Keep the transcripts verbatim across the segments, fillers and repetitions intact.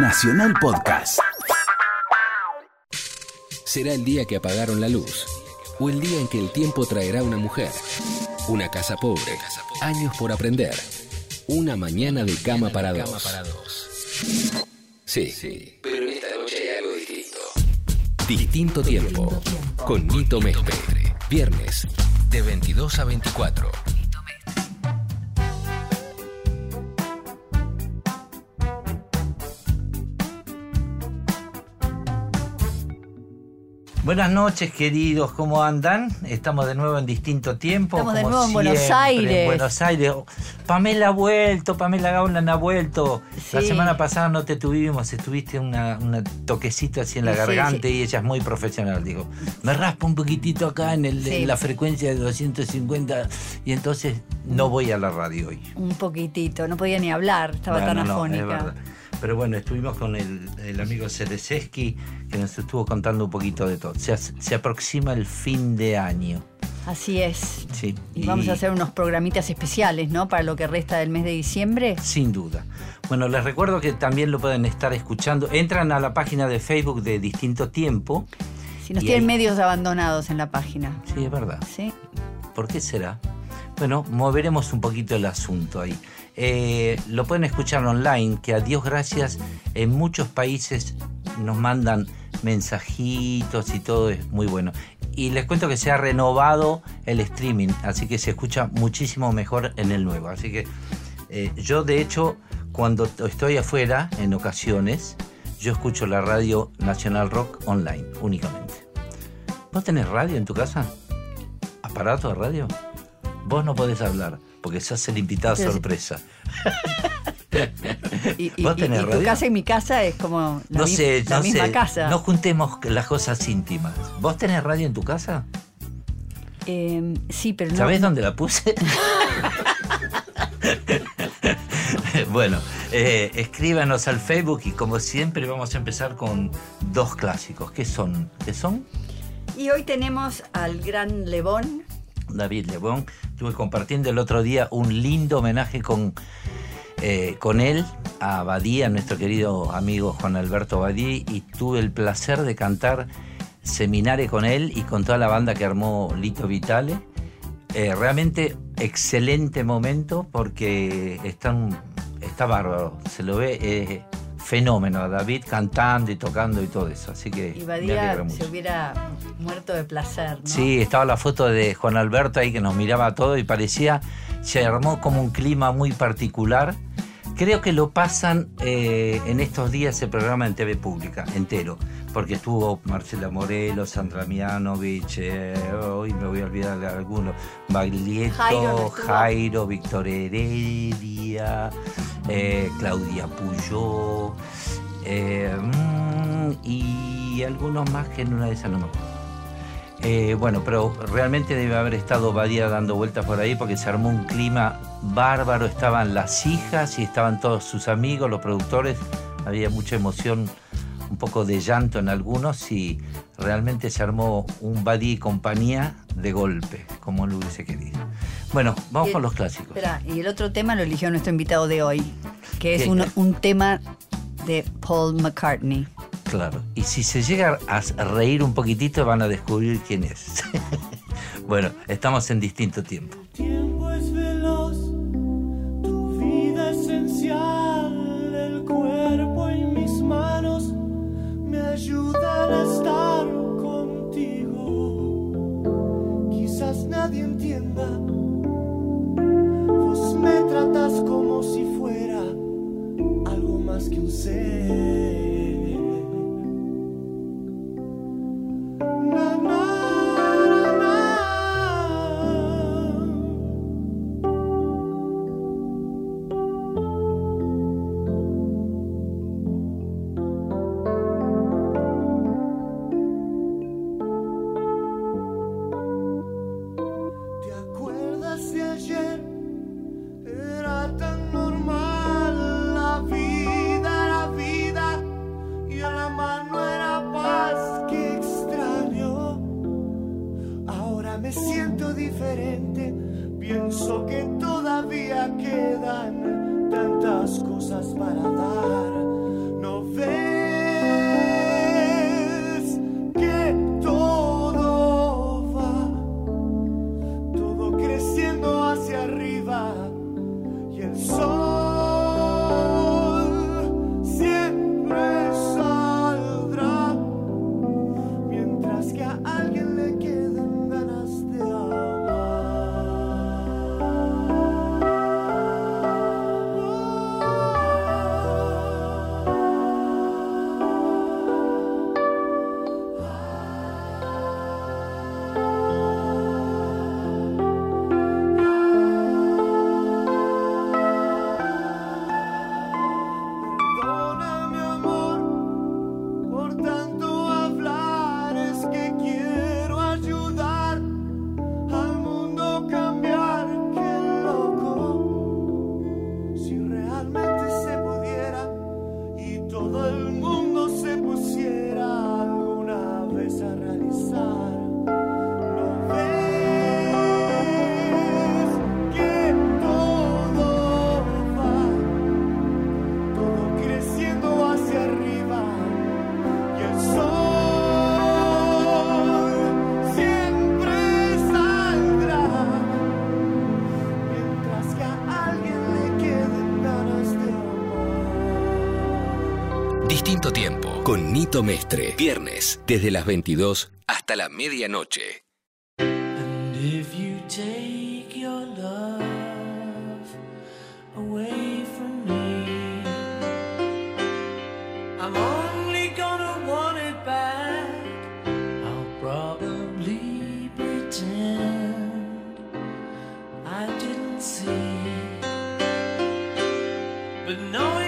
Nacional Podcast. Será el día que apagaron la luz, o el día en que el tiempo traerá una mujer, una casa pobre, años por aprender, una mañana de cama para dos. Sí, sí, pero esta noche hay algo distinto. Distinto Tiempo, con Nito Mestre. Viernes, de veintidós a veinticuatro. Buenas noches, queridos, ¿cómo andan? Estamos de nuevo en Distinto Tiempo. Estamos como de nuevo en siempre, Buenos Aires. En Buenos Aires. Pamela ha vuelto, Pamela Gaulán ha vuelto. Sí. La semana pasada no te tuvimos, estuviste una, una toquecito así en la sí, garganta sí, sí. Y ella es muy profesional. Digo, me raspo un poquitito acá en, el, sí. en la frecuencia de doscientos cincuenta y entonces no voy a la radio hoy. Un poquitito, no podía ni hablar, estaba no, tan no, afónica. No, es verdad. Pero bueno, estuvimos con el, el amigo Cereseski, que nos estuvo contando un poquito de todo. Se, se aproxima el fin de año. Así es. Sí. Y, y vamos a hacer unos programitas especiales, ¿no? Para lo que resta del mes de diciembre. Sin duda. Bueno, les recuerdo que también lo pueden estar escuchando. Entran a la página de Facebook de Distinto Tiempo. Si nos tienen ahí... medios abandonados en la página. Sí, es verdad. Sí. ¿Por qué será? Bueno, moveremos un poquito el asunto ahí. Eh, lo pueden escuchar online, que a Dios gracias en muchos países nos mandan mensajitos y todo, es muy bueno. Y les cuento que se ha renovado el streaming, así que se escucha muchísimo mejor en el nuevo. Así que eh, yo de hecho cuando estoy afuera en ocasiones, yo escucho la radio Nacional Rock online únicamente. ¿Vos tenés radio en tu casa? ¿Aparato de radio? Vos no podés hablar porque sos el invitado pero sorpresa. Y, y, ¿Vos tenés y, y radio? Tu casa y mi casa es como la, no mi, sé, la no misma sé. casa. No juntemos las cosas íntimas. ¿Vos tenés radio en tu casa? Eh, sí, pero no. ¿Sabés dónde la puse? Bueno, eh, escríbanos al Facebook y como siempre vamos a empezar con dos clásicos. ¿Qué son? ¿Qué son? Y hoy tenemos al gran Le Bon. David Lee Roth. Estuve compartiendo el otro día un lindo homenaje con, eh, con él a Badía, nuestro querido amigo Juan Alberto Badía, y tuve el placer de cantar Seminare con él y con toda la banda que armó Lito Vitale. Eh, realmente excelente momento porque está, está bárbaro, se lo ve... Eh, fenómeno a David cantando y tocando y todo eso, así que y Badía me se hubiera muerto de placer, ¿no? Sí, estaba la foto de Juan Alberto ahí que nos miraba todo y parecía, se armó como un clima muy particular. Creo que lo pasan eh, en estos días el programa en T V Pública entero, porque estuvo Marcela Morelos, Sandra Mianovich, eh, hoy me voy a olvidar de algunos, Baglietto, Jairo, Jairo Víctor Heredia, eh, Claudia Puyó, eh, y algunos más que en una de esas no me acuerdo. Eh, bueno, pero realmente debe haber estado Badía dando vueltas por ahí porque se armó un clima bárbaro, estaban las hijas y estaban todos sus amigos, los productores, había mucha emoción, un poco de llanto en algunos y realmente se armó un Badía y compañía de golpe, como lo hubiese querido. Bueno, vamos el, con los clásicos. Espera, y el otro tema lo eligió nuestro invitado de hoy, que es un, un tema de Paul McCartney. Claro, y si se llega a reír un poquitito van a descubrir quién es. Bueno, estamos en Distinto Tiempo. Tu tiempo es veloz, tu vida esencial, el cuerpo en mis manos me ayudan a estar contigo. Quizás nadie entienda, vos me tratas como si fuera algo más que un ser. Para dar, no Distinto tiempo, con Nito Mestre. Viernes, desde las veintidós hasta la medianoche. And if you take your love away from me, I'm only gonna want it back. I'll probably pretend I didn't see. But no.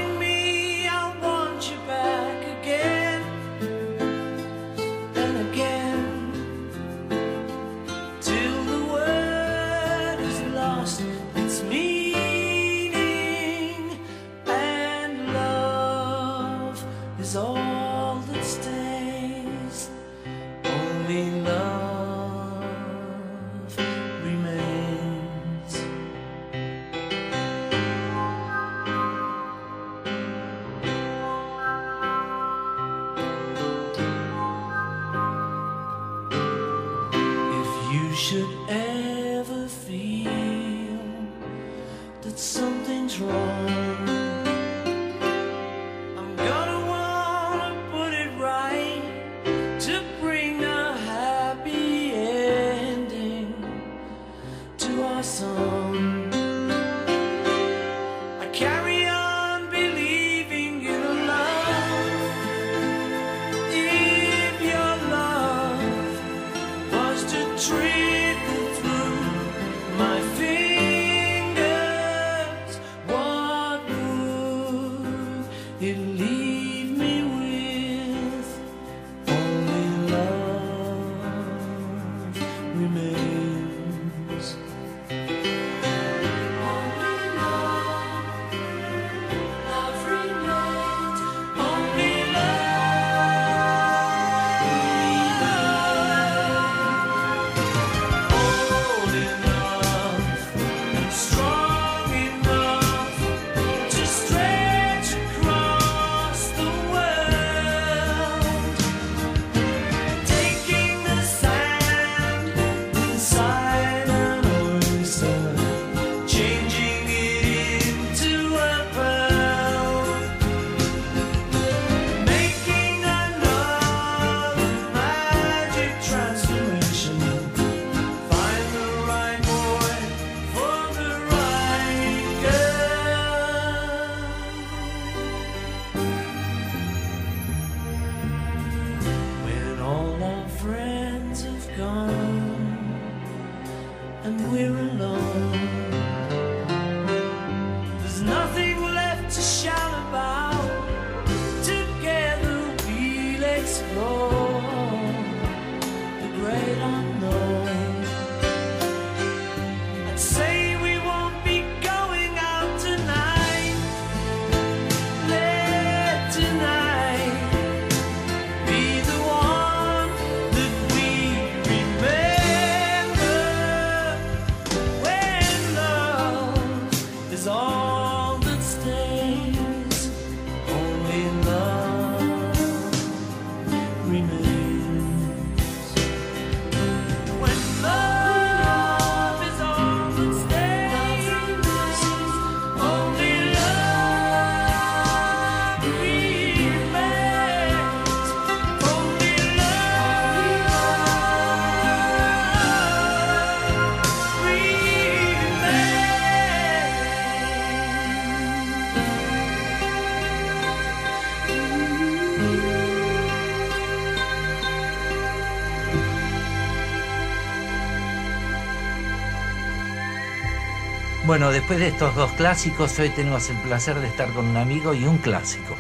Bueno, después de estos dos clásicos, hoy tenemos el placer de estar con un amigo y un clásico.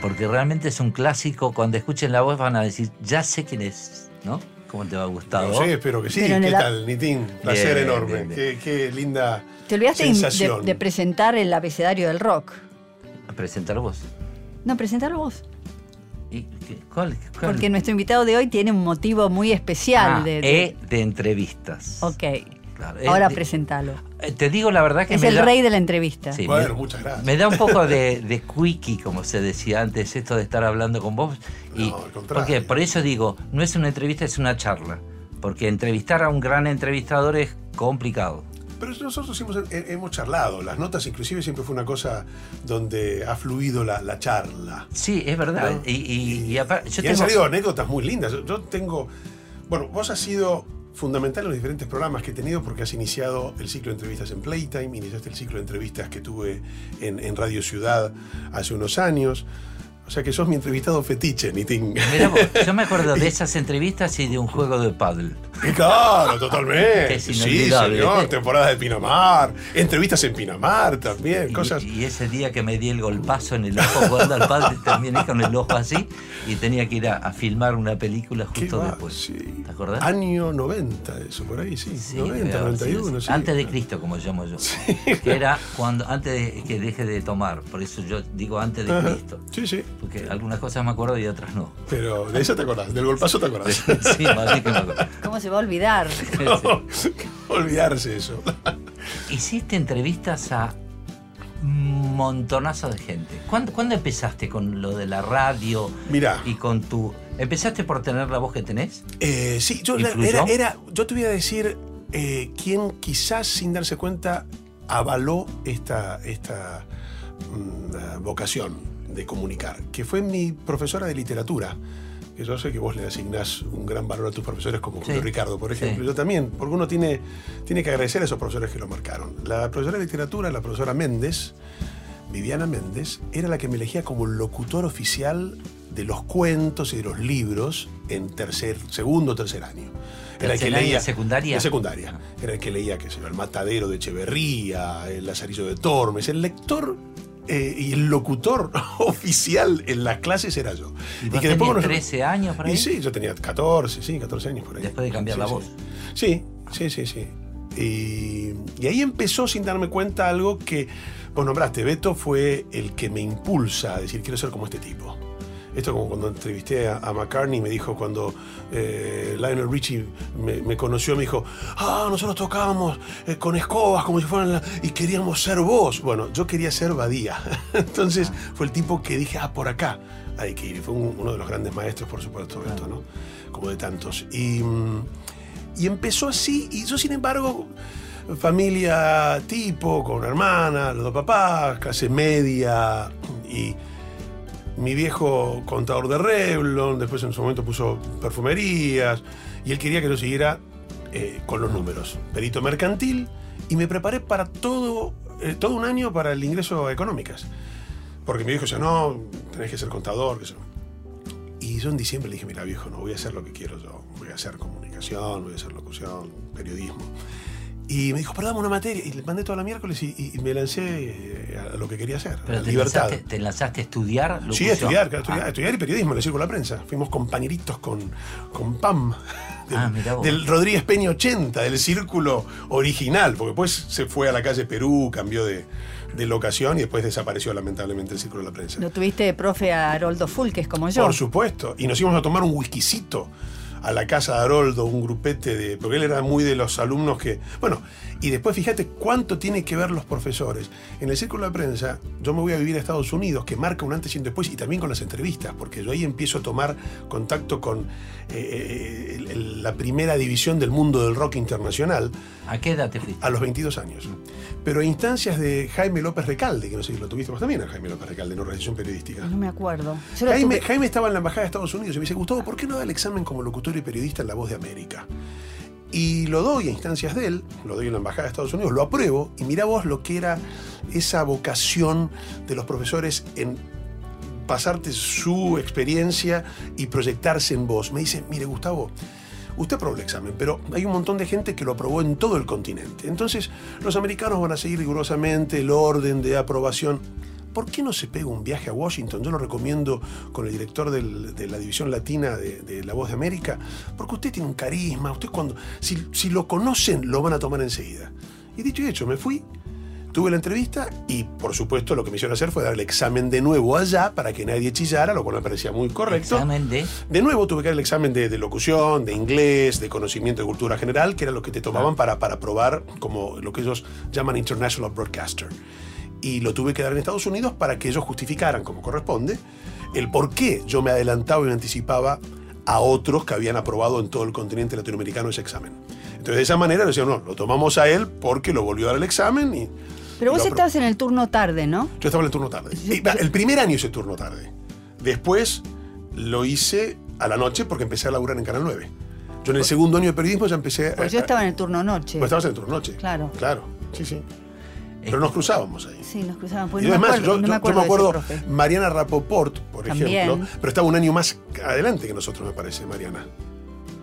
Porque realmente es un clásico, cuando escuchen la voz van a decir, ya sé quién es, ¿no? ¿Cómo te va, Gustavo? No sé, espero que sí. ¿Qué la... tal, Nitín? Placer bien, enorme. Bien, bien. Qué, qué linda ¿Te olvidaste sensación. De, de presentar el abecedario del rock? ¿Presentar vos? No, presentar vos. ¿Y qué? ¿Cuál, cuál? Porque nuestro invitado de hoy tiene un motivo muy especial. Ah, de, de... E de entrevistas. Ok. Claro. Ahora eh, presentalo. Te digo la verdad que es me el da... rey de la entrevista. Sí, bueno, me, muchas gracias. Me da un poco de, de quickie, como se decía antes, esto de estar hablando con vos. Y no, al contrario. Porque por eso digo, no es una entrevista, es una charla. Porque entrevistar a un gran entrevistador es complicado. Pero nosotros hemos, hemos charlado, las notas inclusive siempre fue una cosa donde ha fluido la, la charla. Sí, es verdad. ¿No? Y, y, y, y, aparte, yo y tengo... han salido anécdotas muy lindas. Yo tengo... Bueno, vos has sido fundamental en los diferentes programas que he tenido porque has iniciado el ciclo de entrevistas en Playtime, iniciaste el ciclo de entrevistas que tuve en, en Radio Ciudad hace unos años. O sea que sos mi entrevistado fetiche, Nitín. Mirá vos, yo me acuerdo de esas entrevistas y de un juego de paddle. Claro, totalmente. Es sí, señor, temporadas de Pinamar, entrevistas en Pinamar también, y, cosas... Y ese día que me di el golpazo en el ojo jugando al paddle, también es con el ojo así, y tenía que ir a, a filmar una película justo después. Sí. ¿Te acordás? Año noventa, eso, por ahí, sí. sí noventa, noventa y uno, sí, sí. Antes de Cristo, como llamo yo. Sí. Que era cuando, antes de que deje de tomar, por eso yo digo antes de Ajá. Cristo. Sí, sí. Porque algunas cosas me acuerdo y otras no. Pero de eso te acordás, del golpazo te acordás. Sí, más que me acuerdo. ¿Cómo se va a olvidar? No, olvidarse eso. Hiciste entrevistas a un montonazo de gente. ¿Cuándo, ¿Cuándo empezaste con lo de la radio? Mirá. Y con tu... ¿Empezaste por tener la voz que tenés? Eh, sí, yo era, era... Yo te voy a decir eh, quién quizás sin darse cuenta avaló esta, esta mm, vocación de comunicar, que fue mi profesora de literatura, que yo sé que vos le asignás un gran valor a tus profesores como sí. Ricardo, por ejemplo, sí. Yo también, porque uno tiene, tiene que agradecer a esos profesores que lo marcaron. La profesora de literatura, la profesora Méndez, Viviana Méndez, era la que me elegía como locutor oficial de los cuentos y de los libros en tercer, segundo o tercer año. Era el que leía, secundaria. secundaria. Era el que leía, qué sé yo, El Matadero de Echeverría, El Lazarillo de Tormes, el lector... Eh, y el locutor oficial en las clases era yo. ¿Y, y que después unos... trece años por ahí? Y sí, yo tenía catorce, sí, catorce años por ahí. Después de cambiar sí, la sí. voz. Sí, sí, sí, sí. Y, y ahí empezó sin darme cuenta algo que vos nombraste. Beto fue el que me impulsa a decir, quiero ser como este tipo. Esto como cuando entrevisté a, a McCartney, me dijo cuando eh, Lionel Richie me, me conoció, me dijo, ah, nosotros tocábamos eh, con escobas como si fueran la... y queríamos ser vos. Bueno, yo quería ser Badía. Entonces ah. fue el tipo que dije, ah, por acá hay que ir. Fue un, uno de los grandes maestros, por supuesto, ah. esto, ¿no? Como de tantos. Y, y empezó así, y yo sin embargo... familia tipo, con una hermana, los dos papás, clase media, y... mi viejo contador de Revlon, después en su momento puso perfumerías, y él quería que yo siguiera eh, con los números. Perito mercantil, y me preparé para todo, eh, todo un año para el ingreso a económicas. Porque mi viejo decía, no, tenés que ser contador, qué sé yo. Y yo en diciembre le dije, mira viejo, no voy a hacer lo que quiero yo, voy a hacer comunicación, voy a hacer locución, periodismo. Y me dijo, pero dame una materia. Y le mandé toda la miércoles y, y me lancé a lo que quería hacer. Pero te, libertad. Lanzaste, ¿Te lanzaste a estudiar locución? Sí, a estudiar, ah. estudiar, estudiar el periodismo en el Círculo de la Prensa. Fuimos compañeritos con, con Pam, del, ah, del Rodríguez Peña ochenta, del Círculo original, porque después se fue a la calle Perú, cambió de, de locación y después desapareció lamentablemente el Círculo de la Prensa. ¿No tuviste de profe a Haroldo Fulques como yo? Por supuesto, y nos íbamos a tomar un whiskycito a la casa de Haroldo, un grupete de... porque él era muy de los alumnos que... Bueno, y después fíjate cuánto tiene que ver los profesores. En el Círculo de la Prensa, yo me voy a vivir a Estados Unidos, que marca un antes y un después, y también con las entrevistas, porque yo ahí empiezo a tomar contacto con eh, el, el, la primera división del mundo del rock internacional. ¿A qué edad te fuiste? A los veintidós años. Pero a instancias de Jaime López Recalde, que no sé si lo tuviste vos también, a Jaime López Recalde, en Organización Periodística. No me acuerdo. Jaime, tuve... Jaime estaba en la Embajada de Estados Unidos y me dice, Gustavo, ¿por qué no da el examen como locutor y periodista en La Voz de América? Y lo doy a instancias de él, lo doy en la Embajada de Estados Unidos, lo apruebo, y mirá vos lo que era esa vocación de los profesores en pasarte su experiencia y proyectarse en vos. Me dice, mire Gustavo, usted aprobó el examen, pero hay un montón de gente que lo aprobó en todo el continente. Entonces, los americanos van a seguir rigurosamente el orden de aprobación. ¿Por qué no se pega un viaje a Washington? Yo lo recomiendo con el director del, de la división latina de, de La Voz de América, porque usted tiene un carisma, usted cuando, si, si lo conocen, lo van a tomar enseguida. Y dicho y hecho, me fui, tuve la entrevista y, por supuesto, lo que me hicieron hacer fue dar el examen de nuevo allá para que nadie chillara, lo cual me parecía muy correcto. ¿Examen de? De nuevo tuve que dar el examen de, de locución, de inglés, de conocimiento de cultura general, que era lo que te tomaban para, para probar como lo que ellos llaman International Broadcaster. Y lo tuve que dar en Estados Unidos para que ellos justificaran, como corresponde, el por qué yo me adelantaba y me anticipaba a otros que habían aprobado en todo el continente latinoamericano ese examen. Entonces, de esa manera, decían, no, lo tomamos a él porque lo volvió a dar el examen. Y, Pero y vos estabas en el turno tarde, ¿no? Yo estaba en el turno tarde. Yo, yo... El primer año hice turno tarde. Después lo hice a la noche porque empecé a laburar en Canal nueve. Yo en el segundo año de periodismo ya empecé... Pues a, yo estaba en el turno noche. Pues estabas en el turno noche. Claro. Claro, sí, sí. Pero nos cruzábamos ahí. Sí, nos cruzábamos. Pues y no además, acuerdo, yo, no me acuerdo yo me acuerdo, profe. Mariana Rapoport, por También. ejemplo, pero estaba un año más adelante que nosotros, me parece, Mariana.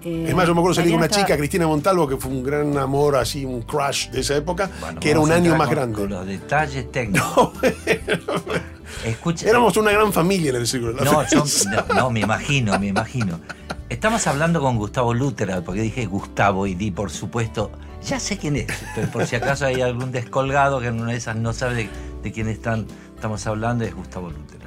Eh, es más, yo me acuerdo salir con una estaba... chica, Cristina Montalvo, que fue un gran amor, así, un crush de esa época, bueno, que era un año más con, grande. Con los detalles técnicos. No, Escucha, éramos una gran familia en el Círculo de la Prensa. No, yo, no, no, me imagino, me imagino. Estamos hablando con Gustavo Lutero, porque dije Gustavo y di, por supuesto, ya sé quién es, pero por si acaso hay algún descolgado que en una de esas no sabe de, de quién están, estamos hablando, es Gustavo Lutero.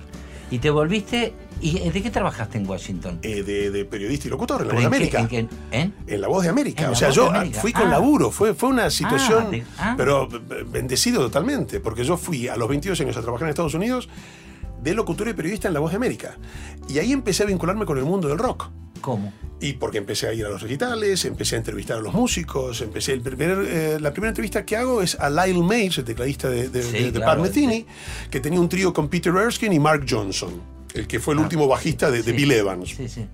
Y te volviste... ¿Y de qué trabajaste en Washington? Eh, de, de periodista y locutor, en La Voz de América. ¿En, qué, en, en La Voz de América. O sea, yo fui con ah. laburo. Fue, fue una situación, ah, de, ah. pero bendecido totalmente, porque yo fui a los veintidós años a trabajar en Estados Unidos de locutor y periodista en La Voz de América. Y ahí empecé a vincularme con el mundo del rock. ¿Cómo? Y porque empecé a ir a los recitales, empecé a entrevistar a los músicos, empecé el primer, eh, la primera entrevista que hago es a Lyle Mays, el tecladista de, de, sí, de, de claro, Pat Metheny, sí. que tenía un trío con Peter Erskine y Mark Johnson. El que fue el ah, último bajista de, sí, de Bill Evans. Sí, sí.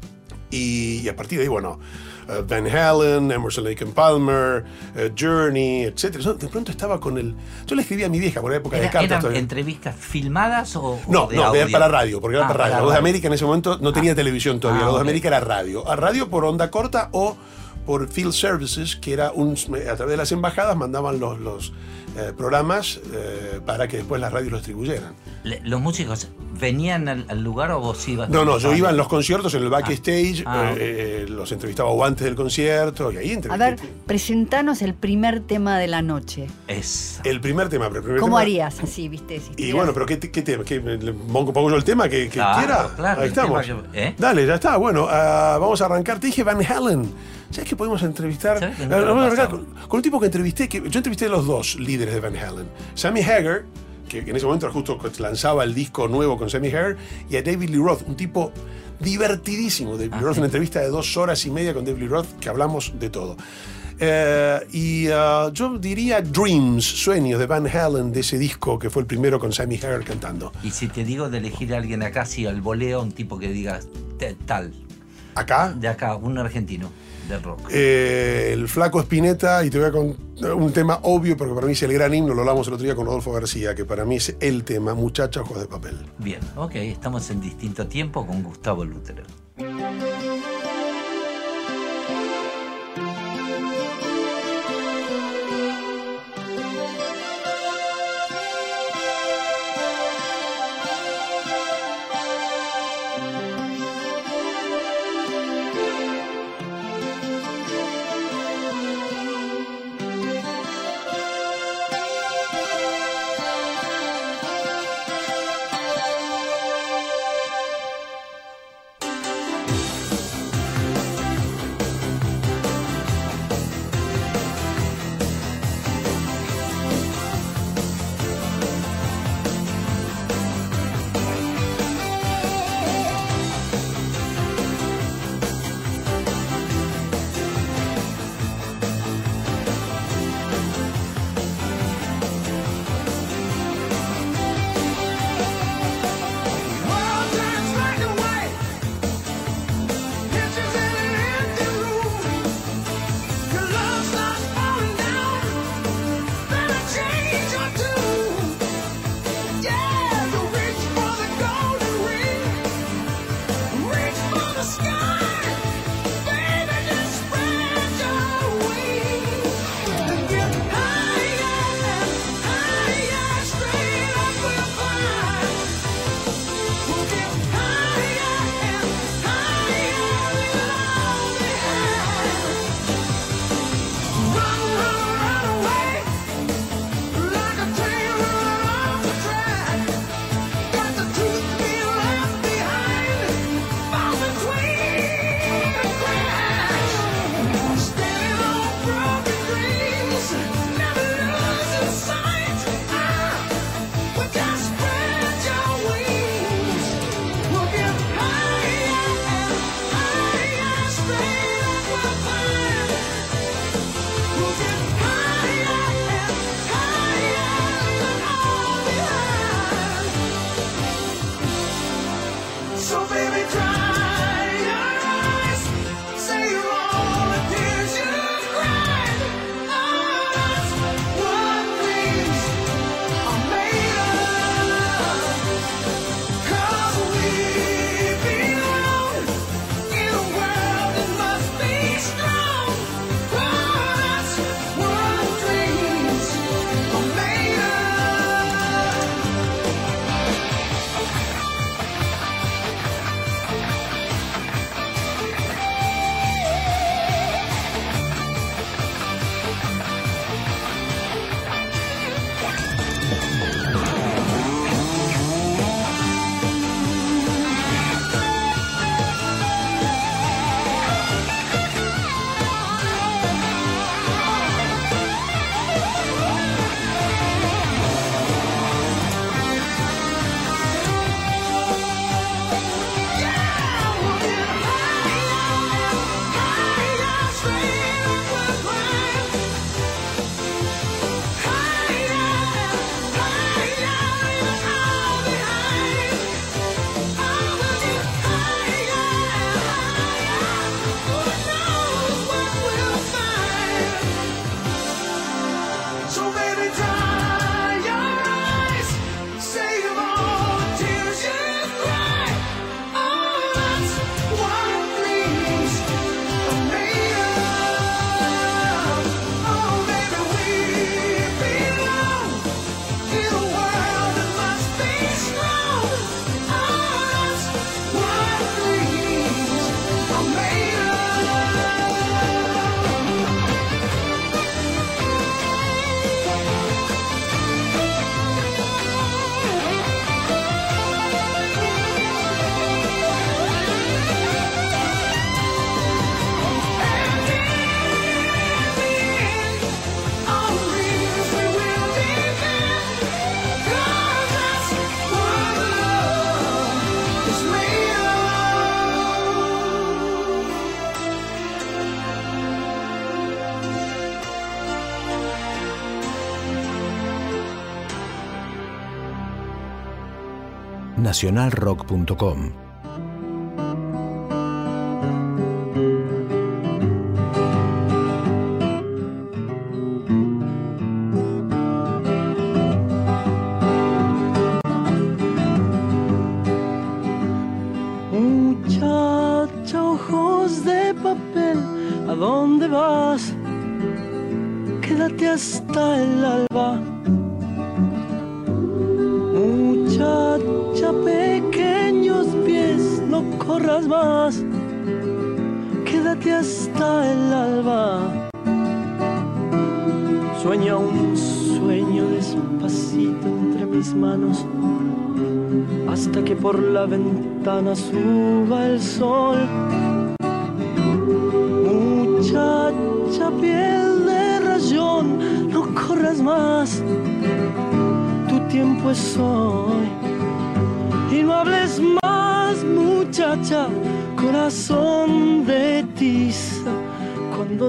Y, y a partir de ahí, bueno, uh, Van Halen, Emerson, Lake and Palmer, uh, Journey, etcétera. Yo, de pronto estaba con el... Yo le escribí a mi vieja por la época Era, de cartas. ¿Eran entrevistas filmadas o, o No, de no, audio? Para radio, porque ah, era para radio. La Voz de América en ese momento no ah, tenía televisión todavía. Ah, La Voz de okay. América era radio. A radio por onda corta o por Field Services, que era un... A través de las embajadas mandaban los... los Eh, programas eh, para que después las radios los distribuyeran. ¿Los músicos venían al, al lugar o vos ibas? No, no, yo iba en los conciertos, en el backstage, ah, ah, eh, eh, los entrevistaba o antes del concierto y ahí entrevisté. A ver, presentanos el primer tema de la noche. Es. El primer tema. El primer ¿Cómo tema. harías así, viste? Si y bueno, pero ¿qué, qué tema? ¿Qué, ¿Pongo yo el tema que, que claro, quiera? Claro, ahí estamos. Yo, ¿eh? Dale, ya está. Bueno, uh, vamos a arrancar. Te dije Van Halen. ¿Sabes que podemos entrevistar? Que no no, no, con, con un tipo que entrevisté, que yo entrevisté a los dos líderes de Van Halen. Sammy Hagar, que en ese momento justo lanzaba el disco nuevo con Sammy Hagar, y a David Lee Roth, un tipo divertidísimo. David ah, Roth, sí. una entrevista de dos horas y media con David Lee Roth, que hablamos de todo. Eh, y uh, yo diría Dreams, Sueños, de Van Halen, de ese disco que fue el primero con Sammy Hagar cantando. Y si te digo de elegir a alguien acá, si al voleo, un tipo que digas tal. ¿Acá? De acá, un argentino. Del rock. Eh, el flaco Spinetta, y te voy a contar un tema obvio, porque para mí es el gran himno, lo hablamos el otro día con Rodolfo García, que para mí es el tema, Muchacha, Ojos de Papel. Bien, ok, estamos en Distinto Tiempo con Gustavo Lutero. nacional rock punto com. Muchacha, ojos de papel, ¿a dónde vas? Quédate hasta el alba. Más, quédate hasta el alba. Sueña un sueño despacito entre mis manos, hasta que por la ventana suba el sol. Muchacha piel de rayón, no corras más, tu tiempo es hoy. Y no hables más, muchacha, corazón de tiza, cuando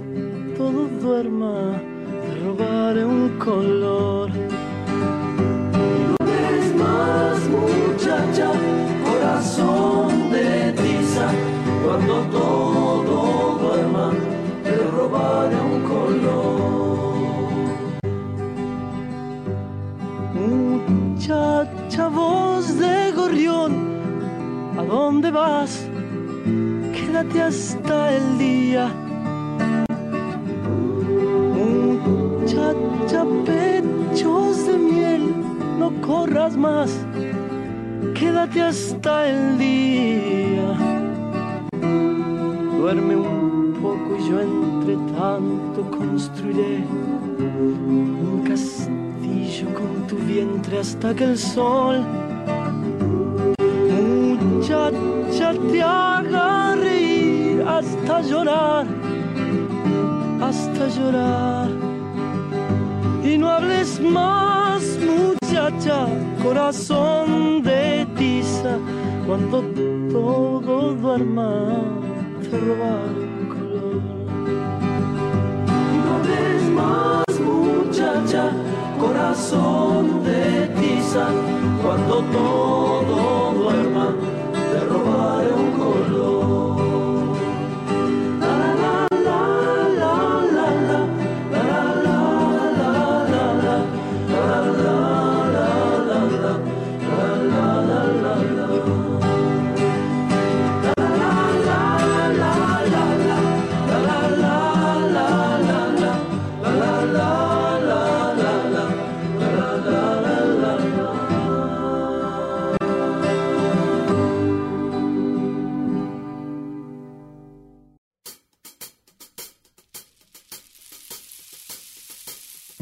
todo duerma, te robaré un color. No ves más, muchacha, corazón de tiza, cuando todo duerma, te robaré un color. Muchacha, voz de gorrión, ¿a dónde vas? Quédate hasta el día. Muchacha, pechos de miel, no corras más, quédate hasta el día. Duerme un poco y yo entre tanto construiré un castillo con tu vientre hasta que el sol, muchacha, te haga reír hasta llorar, hasta llorar. Y no hables más, muchacha, corazón de tiza, cuando todo duerma, te robaré un color. Y no hables más, muchacha, corazón de tiza, cuando todo duerma, te robaré.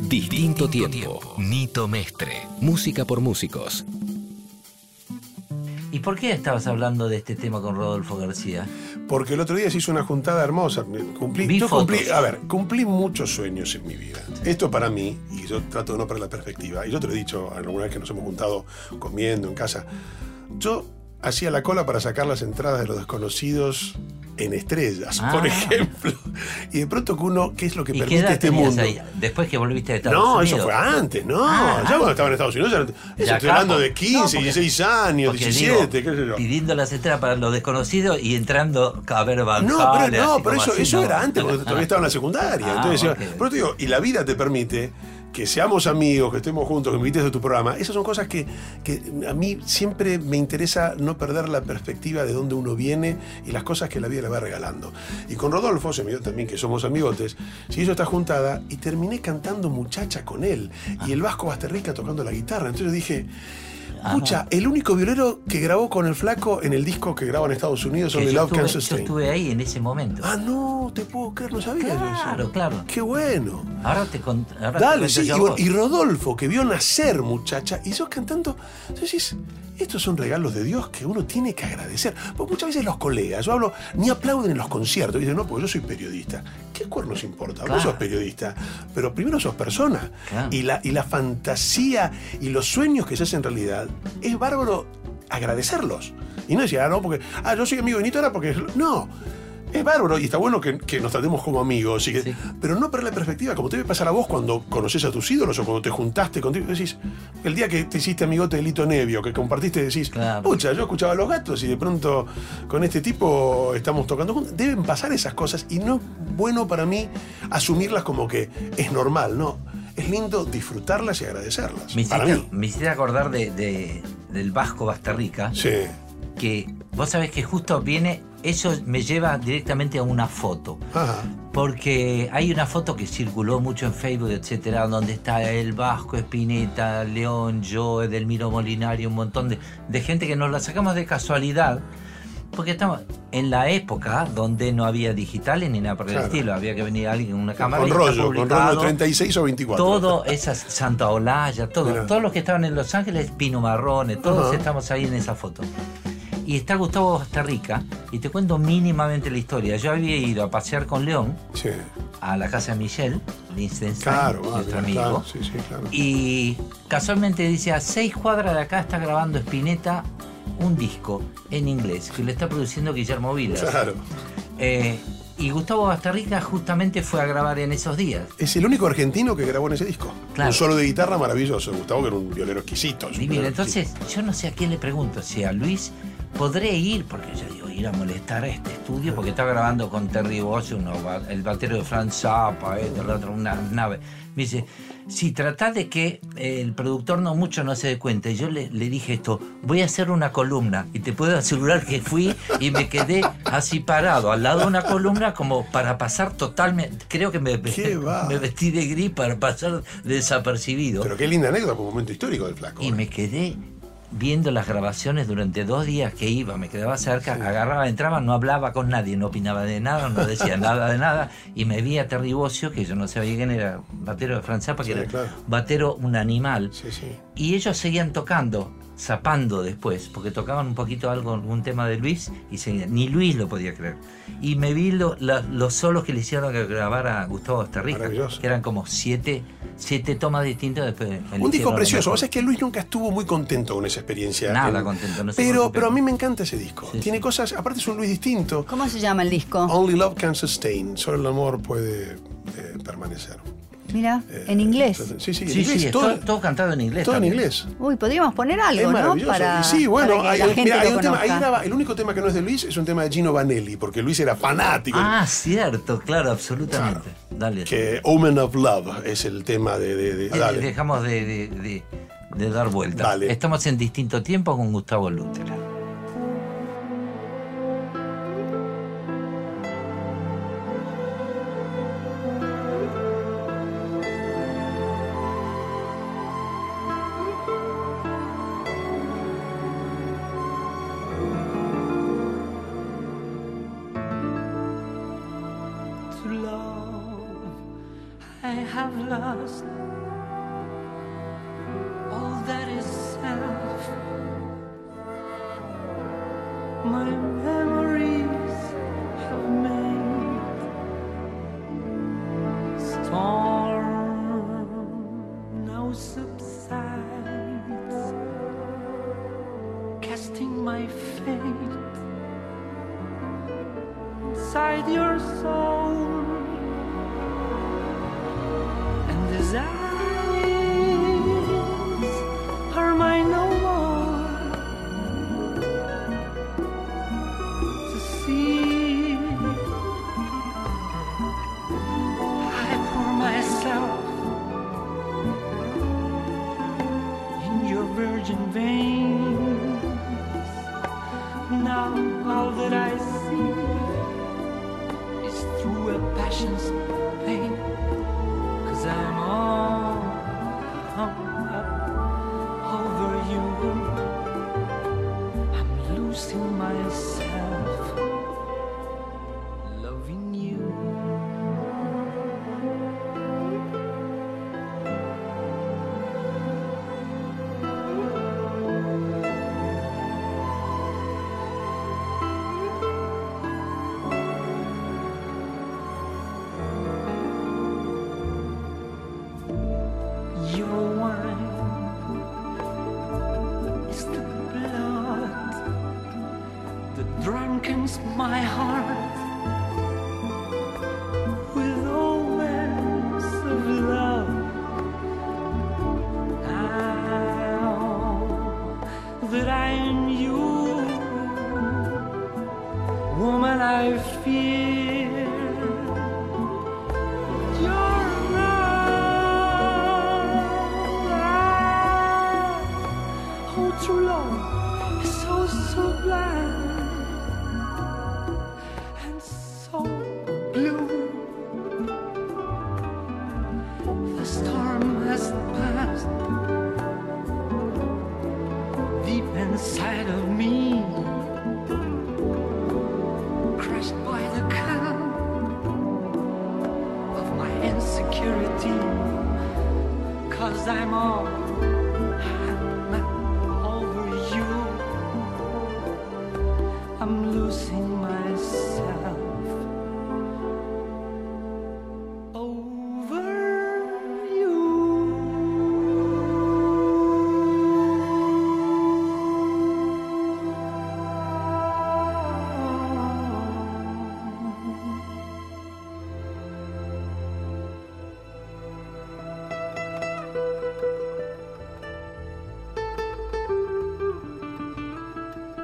Distinto Tiempo, Nito Mestre, música por músicos. ¿Y por qué estabas hablando de este tema con Rodolfo García? Porque el otro día se hizo una juntada hermosa. Cumplí, yo cumplí, a ver, cumplí muchos sueños en mi vida. Esto para mí, y yo trato de no perder la perspectiva, y yo te lo he dicho alguna vez que nos hemos juntado comiendo en casa, yo hacía la cola para sacar las entradas de Los Desconocidos en Estrellas, ah. por ejemplo. Y de pronto que uno, ¿qué es lo que permite ¿qué edad este mundo? Ahí, después que volviste de Estados no, Unidos. No, eso fue antes, no. Ah, ya ah, cuando estaba en Estados Unidos, ya, ya estoy hablando de quince, no, porque, dieciséis años, diecisiete, digo, qué sé yo. Pidiendo las estrellas para Los Desconocidos y entrando a ver Van Halen. No, pero, no, pero eso, eso no. era antes, porque todavía estaba en la secundaria. Ah, entonces, okay. Pero te digo, y la vida te permite que seamos amigos, que estemos juntos, que me invites a tu programa. Esas son cosas que, que a mí siempre me interesa no perder la perspectiva de dónde uno viene y las cosas que la vida le va regalando. Y con Rodolfo, se me dio también que somos amigotes, se hizo esta juntada y terminé cantando Muchacha con él y el Vasco Bazterrica tocando la guitarra. Entonces dije, escucha, el único violero que grabó con el flaco en el disco que graba en Estados Unidos sobre Love Can Sustain. Yo estuve ahí en ese momento. Ah, no, te puedo creer, no sabía claro, eso. Claro, claro. Qué bueno. Ahora te conté. Dale, te sí. Yo y, bueno, y Rodolfo, que vio nacer Muchacha, y yo cantando. Entonces, estos son regalos de Dios que uno tiene que agradecer. Porque muchas veces los colegas, yo hablo, ni aplauden en los conciertos. Y dicen, no, porque yo soy periodista. ¿Qué cuernos importa? Claro. Vos sos periodista, pero primero sos persona. Claro. Y, la, y la fantasía y los sueños que se hacen realidad, es bárbaro agradecerlos. Y no decir, ah, no, porque, ah, yo soy amigo de Nito, era porque... No. Es bárbaro y está bueno que, que nos tratemos como amigos. Y que, sí. Pero no perder la perspectiva, como te debe pasar a vos cuando conoces a tus ídolos o cuando te juntaste contigo. Decís, el día que te hiciste amigote de Lito Nevio, que compartiste, decís, claro, pucha, yo escuchaba a Los Gatos y de pronto con este tipo estamos tocando juntos. Deben pasar esas cosas y no es bueno para mí asumirlas como que es normal, ¿no? Es lindo disfrutarlas y agradecerlas. Me hiciste, para mí. Me hiciste acordar de, de, del Vasco Bazterrica. Sí. Que vos sabés que justo viene... Eso me lleva directamente a una foto. Ajá. Porque hay una foto que circuló mucho en Facebook, etcétera, donde está el Vasco, Spinetta, León, yo, Edelmiro Molinari, un montón de, de gente que nos la sacamos de casualidad. Porque estamos en la época donde no había digitales ni nada por el claro. estilo. Había que venir alguien con una cámara. Con rollo, con rollo treinta y seis o veinticuatro. Todo, esas Santa Olalla, todo, claro. todos los que estaban en Los Ángeles, Pino Marrone, todos Ajá. estamos ahí en esa foto. Y está Gustavo Bazterrica, y te cuento mínimamente la historia. Yo había ido a pasear con León sí. a la casa de Michelle, Lichtenstein, claro, nuestro amigo. Claro, sí, sí, claro. Y casualmente dice, a seis cuadras de acá está grabando Spinetta un disco en inglés que le está produciendo Guillermo Vilas. Claro. Eh, y Gustavo Bazterrica justamente fue a grabar en esos días. Es el único argentino que grabó en ese disco. Claro. Un solo de guitarra maravilloso. Gustavo que era un violero exquisito. Y mira, entonces, exquisito. Yo no sé a quién le pregunto, si a Luis... Podré ir, porque yo digo, ir a molestar a este estudio, porque estaba grabando con Terry Bozzio, el batero de Frank Zappa, eh, del otro, una nave. Me dice, si tratás de que el productor no mucho no se dé cuenta, y yo le, le dije esto, voy a hacer una columna, y te puedo asegurar que fui y me quedé así parado, al lado de una columna, como para pasar totalmente, creo que me, me vestí de gris para pasar desapercibido. Pero qué linda anécdota, por un momento histórico del flaco. Y me quedé... viendo las grabaciones durante dos días que iba, me quedaba cerca, sí. agarraba, entraba, no hablaba con nadie, no opinaba de nada, no decía nada de nada, y me vi a Terry Bozzio, que yo no sabía quién era, batero de Frank Zappa, sí, que era claro. batero un animal, sí, sí. y ellos seguían tocando, zapando después, porque tocaban un poquito algo, algún tema de Luis, y seguían, ni Luis lo podía creer, y me vi lo, la, los solos que le hicieron grabar a Gustavo Bazterrica, que eran como siete... Siete tomas distintas después. Un disco precioso. O sea, es que Luis nunca estuvo muy contento con esa experiencia. Nada en... contento. No sé pero, pero a mí me encanta ese disco. Sí, Tiene sí. cosas... Aparte es un Luis distinto. ¿Cómo se llama el disco? Only Love Can Sustain. Solo el amor puede eh, permanecer. Mira, eh, en inglés. Sí, sí, en sí, inglés, sí todo, todo, todo cantado en inglés. Todo también. En inglés. Uy, podríamos poner algo, ¿no? Para, sí, bueno, para hay, mira, hay un tema, hay una, el único tema que no es de Luis es un tema de Gino Vanelli, porque Luis era fanático. Ah, cierto, claro, absolutamente. Claro. Dale. Que Omen of Love es el tema de... de, de dale. Dejamos de, de, de, de dar vueltas. Dale. Estamos en Distinto Tiempo con Gustavo Lutero. I have lost all that is self. My memories have made storm now subsides, casting my fate inside your soul. These eyes are mine no more to see. I pour myself in your virgin veins. Now all that I see is through a passion's pain. I'm all hung up over you. I'm losing myself loving you.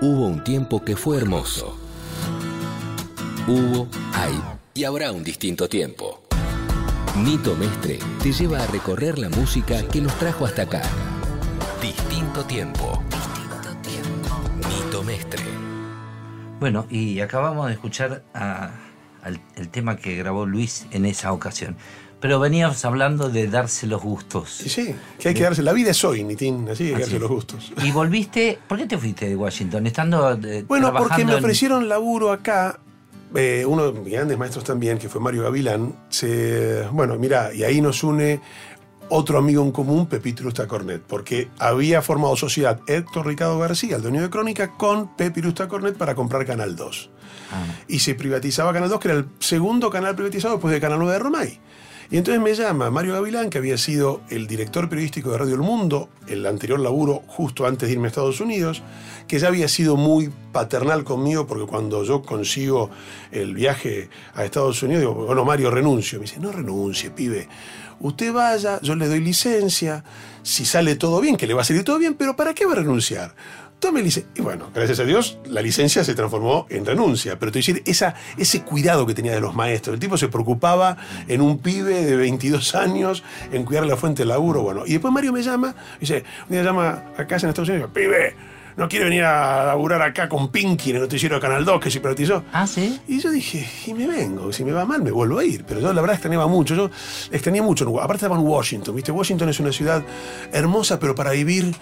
Hubo un tiempo que fue hermoso. Hubo, hay y habrá un distinto tiempo. Nito Mestre te lleva a recorrer la música que nos trajo hasta acá. Distinto tiempo. Distinto tiempo. Nito Mestre. Bueno, y acabamos de escuchar a, al, el tema que grabó Luis en esa ocasión. Pero veníamos hablando de darse los gustos. Sí, que hay que darse. La vida es hoy, Nitín, así hay que darse los gustos. ¿Y volviste? ¿Por qué te fuiste de Washington? Estando de, bueno, porque me ofrecieron en... laburo acá. Eh, uno de mis grandes maestros también, que fue Mario Gavilán. Se, bueno, mirá, y ahí nos une otro amigo en común, Pepito Trusso Cornet, porque había formado sociedad Héctor Ricardo García, el dueño de Crónica, con Pepito Trusso Cornet para comprar Canal dos. Ah. Y se privatizaba Canal dos, que era el segundo canal privatizado después de Canal nueve de Romay. Y entonces me llama Mario Gavilán, que había sido el director periodístico de Radio El Mundo, el anterior laburo justo antes de irme a Estados Unidos, que ya había sido muy paternal conmigo, porque cuando yo consigo el viaje a Estados Unidos, digo, bueno, Mario, renuncio. Me dice, no renuncie, pibe. Usted vaya, yo le doy licencia, si sale todo bien, que le va a salir todo bien, pero ¿para qué va a renunciar? Tome licencia. Y bueno, gracias a Dios, la licencia se transformó en renuncia. Pero te voy a decir, esa, ese cuidado que tenía de los maestros. El tipo se preocupaba en un pibe de veintidós años en cuidar la fuente de laburo. Bueno, y después Mario me llama, dice, un día llama a casa en Estados Unidos y dice, pibe, no quiere venir a laburar acá con Pinky en el noticiero de Canal dos que se privatizó. Ah, sí. Y yo dije, y me vengo, si me va mal me vuelvo a ir. Pero yo la verdad extrañaba mucho, yo extrañé mucho. Aparte estaba en Washington, ¿viste? Washington es una ciudad hermosa, pero para vivir...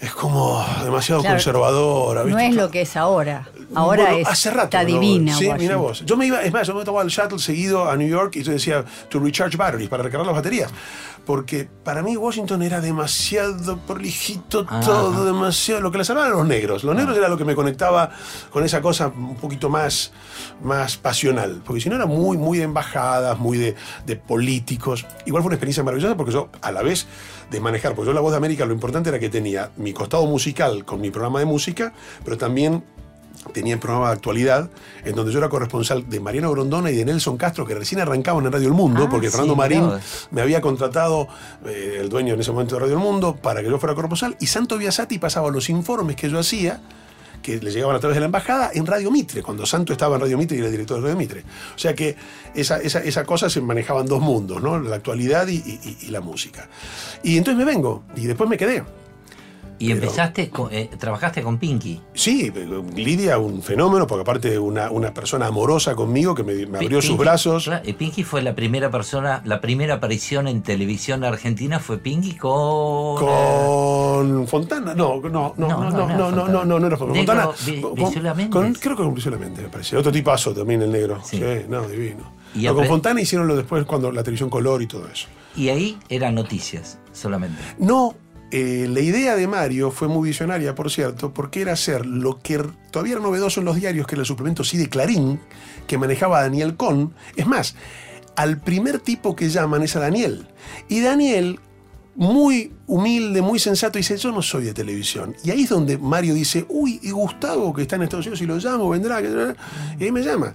es como demasiado claro, conservadora, ¿viste? No es lo que es ahora. Ahora bueno, es, hace rato, está ¿no? divina. Sí, mira vos. Yo me iba, es más, yo me tomaba el shuttle seguido a New York y yo decía, to recharge batteries, para recargar las baterías. Porque para mí Washington era demasiado prolijito ah, todo, demasiado... Lo que le salvaban eran los negros. Los ah, negros era lo que me conectaba con esa cosa un poquito más, más pasional. Porque si no era muy, muy de embajadas, muy de, de políticos. Igual fue una experiencia maravillosa porque yo, a la vez de manejar... Porque yo en La Voz de América lo importante era que tenía mi costado musical con mi programa de música, pero también... tenía el programa de actualidad, en donde yo era corresponsal de Mariano Grondona y de Nelson Castro, que recién arrancaban en Radio El Mundo, ah, porque Fernando sí, Marín claro. me había contratado, eh, el dueño en ese momento de Radio El Mundo, para que yo fuera corresponsal, y Santo Biasati pasaba los informes que yo hacía, que le llegaban a través de la embajada, en Radio Mitre, cuando Santo estaba en Radio Mitre y era director de Radio Mitre. O sea que esa, esa, esa cosa se manejaban dos mundos, ¿no? La actualidad y, y, y la música. Y entonces me vengo, y después me quedé. Y pero, empezaste, con, eh, trabajaste con Pinky. Sí, Lidia, un fenómeno, porque aparte una, una persona amorosa conmigo que me, me abrió Pinky, sus brazos. Claro, Pinky fue la primera persona, la primera aparición en televisión argentina fue Pinky con... Con Fontana, no, no, no, no, no, no, no, no, no, no, no era Fontana. Negro, Fontana vi, con, creo que con Visualmente me parece, otro tipazo también el negro, sí, sí no, divino. Y no, con Fontana hicieron lo después cuando la televisión color y todo eso. Y ahí eran noticias solamente. No. Eh, la idea de Mario fue muy visionaria, por cierto, porque era hacer lo que todavía era novedoso en los diarios, que era el suplemento Sí de Clarín, que manejaba Daniel Con. Es más, al primer tipo que llaman es a Daniel. Y Daniel, muy humilde, muy sensato, dice, yo no soy de televisión. Y ahí es donde Mario dice, uy, y Gustavo, que está en Estados Unidos, si lo llamo, vendrá. Y ahí me llama.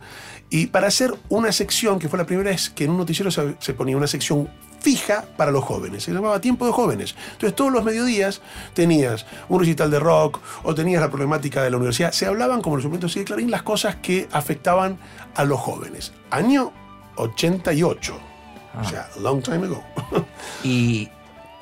Y para hacer una sección, que fue la primera vez que en un noticiero se, se ponía una sección fija para los jóvenes, se llamaba Tiempo de Jóvenes. Entonces todos los mediodías tenías un recital de rock o tenías la problemática de la universidad. Se hablaban, como los suplementos de Clarín, las cosas que afectaban a los jóvenes. Año ochenta y ocho, ah. o sea, long time ago. Y,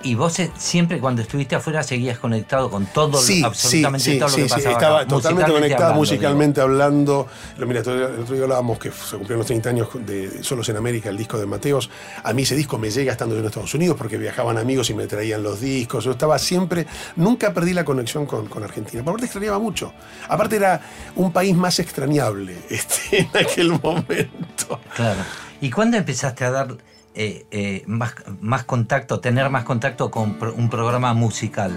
y vos siempre cuando estuviste afuera seguías conectado con todo, sí, absolutamente sí, todo sí, lo que sí, pasaba. Sí, estaba totalmente conectado hablando, musicalmente digo. hablando. Mira, el otro día hablábamos que se cumplieron los treinta años de Solos en América, el disco de Mateos. A mí ese disco me llega estando yo en Estados Unidos porque viajaban amigos y me traían los discos. Yo estaba siempre, nunca perdí la conexión con, con Argentina. Por aparte extrañaba mucho. Aparte era un país más extrañable este, en aquel momento. Claro. ¿Y cuándo empezaste a dar... Eh, eh, más, más contacto, tener más contacto con pro, un programa musical?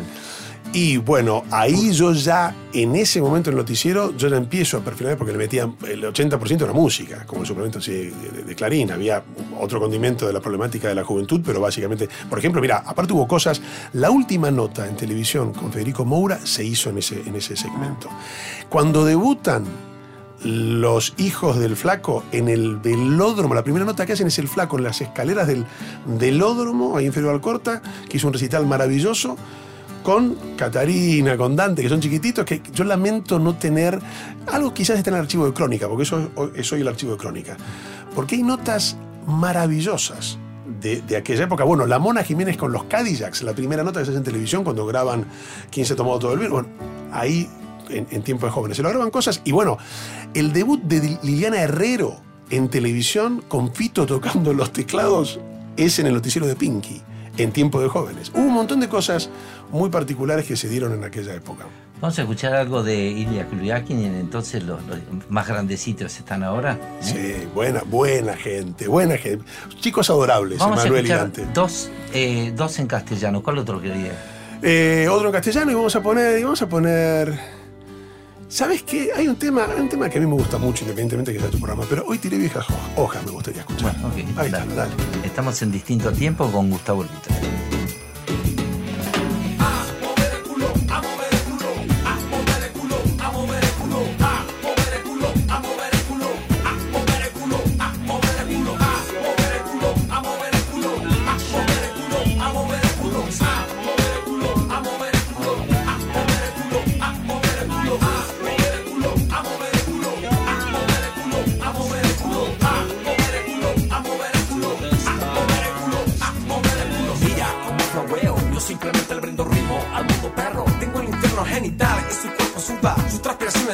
Y bueno, ahí yo ya, en ese momento en el noticiero, yo ya empiezo a perfilar porque le metían el ochenta por ciento de la música, como el suplemento de, de, de Clarín. Había otro condimento de la problemática de la juventud, pero básicamente, por ejemplo, mira, aparte hubo cosas, la última nota en televisión con Federico Moura se hizo en ese, en ese segmento. Cuando debutan los hijos del Flaco en el velódromo, la primera nota que hacen es el Flaco en las escaleras del velódromo, ahí en Federal Corta, que hizo un recital maravilloso con Catarina, con Dante, que son chiquititos, que yo lamento no tener, algo quizás está en el archivo de Crónica, porque eso es hoy el archivo de Crónica, porque hay notas maravillosas de, de aquella época. Bueno, la Mona Jiménez con los Cadillacs, la primera nota que se hace en televisión cuando graban ¿Quién se ha tomado todo el vino? Bueno, ahí... En, en Tiempo de Jóvenes se lograban cosas. Y bueno, el debut de Liliana Herrero en televisión con Fito tocando los teclados es en el noticiero de Pinky, en Tiempo de Jóvenes. Hubo un montón de cosas muy particulares que se dieron en aquella época. Vamos a escuchar algo de Ilya Kuliakin, y entonces los, los más grandecitos están ahora, ¿eh? Sí, buena, buena gente, buena gente. Chicos adorables, Emanuel y Dante. Dos, eh, dos en castellano, ¿cuál otro quería? Eh, otro en castellano y vamos a poner... Y vamos a poner... ¿Sabes qué? Hay un tema, hay un tema que a mí me gusta mucho, independientemente de que sea tu programa, pero hoy tiré viejas hojas, me gustaría escuchar. Bueno, okay, ahí dale, está, dale. Estamos en Distinto Tiempo con Gustavo Lutero.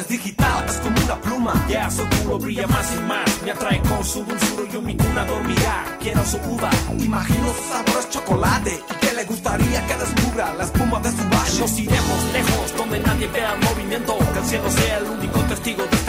Digital, es como una pluma. Ya yeah, su culo brilla más y más. Me atrae con su dulzura y yo mi cuna dormirá. Quiero su uva, imagino su sabor a chocolate. Y que le gustaría que descubra la espuma de su valle. Nos iremos lejos, donde nadie vea el movimiento. Que el cielo sea el único testigo de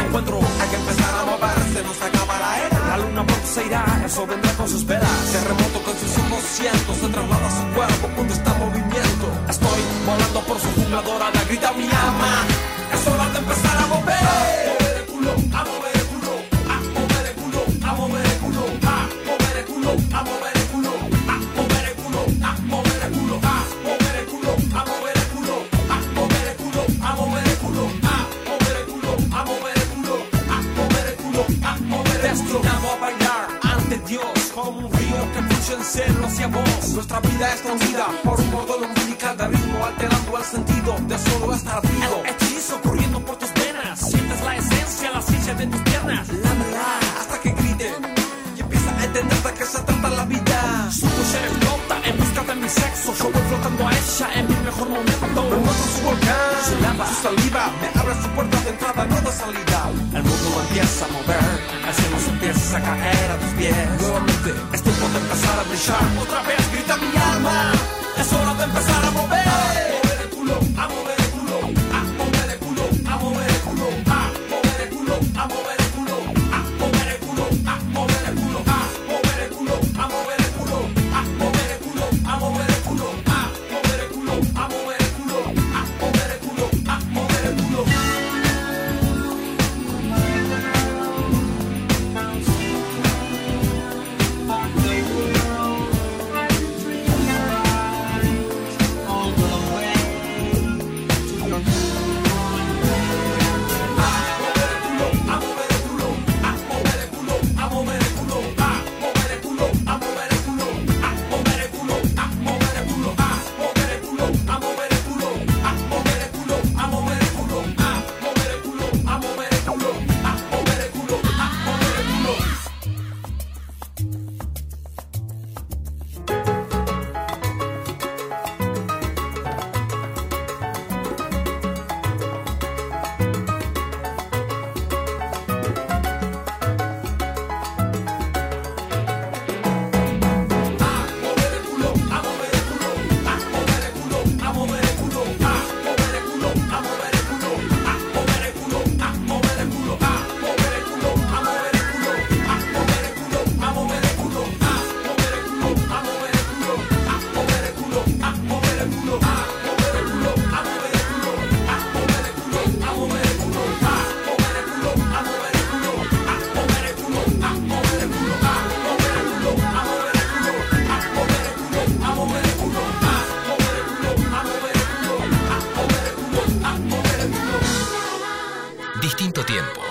a mover destinado a bailar ante Dios como un río que fluye en celo hacia vos. Nuestra vida es conocida por un cordón umbilical de ritmo alterando el sentido de solo estar vivo. El hechizo corriendo por tus venas, sientes la esencia, la ciencia de tus piernas. Lámela hasta que grite y empieza a entender de qué se trata la vida. Su mujer explota en busca de mi sexo, yo voy flotando a ella en mi mejor momento. Me muestro su volcán, su lava, su saliva, me abre su puerta de entrada, no de salida. El mundo empieza a mover, el cielo se empieza a caer a tus pies. Nuevamente es tiempo de empezar a brillar, otra vez grita mi alma, es hora de empezar a mover. A mover el culo, a mover el culo, a mover el culo, a mover el culo, a mover el culo, a mover el culo, a mover el culo, a mover el culo, a mover el culo, a mover el culo, a mover el culo, a mover el culo, a mover el culo, a mover el culo, a mover el culo, a mover el culo.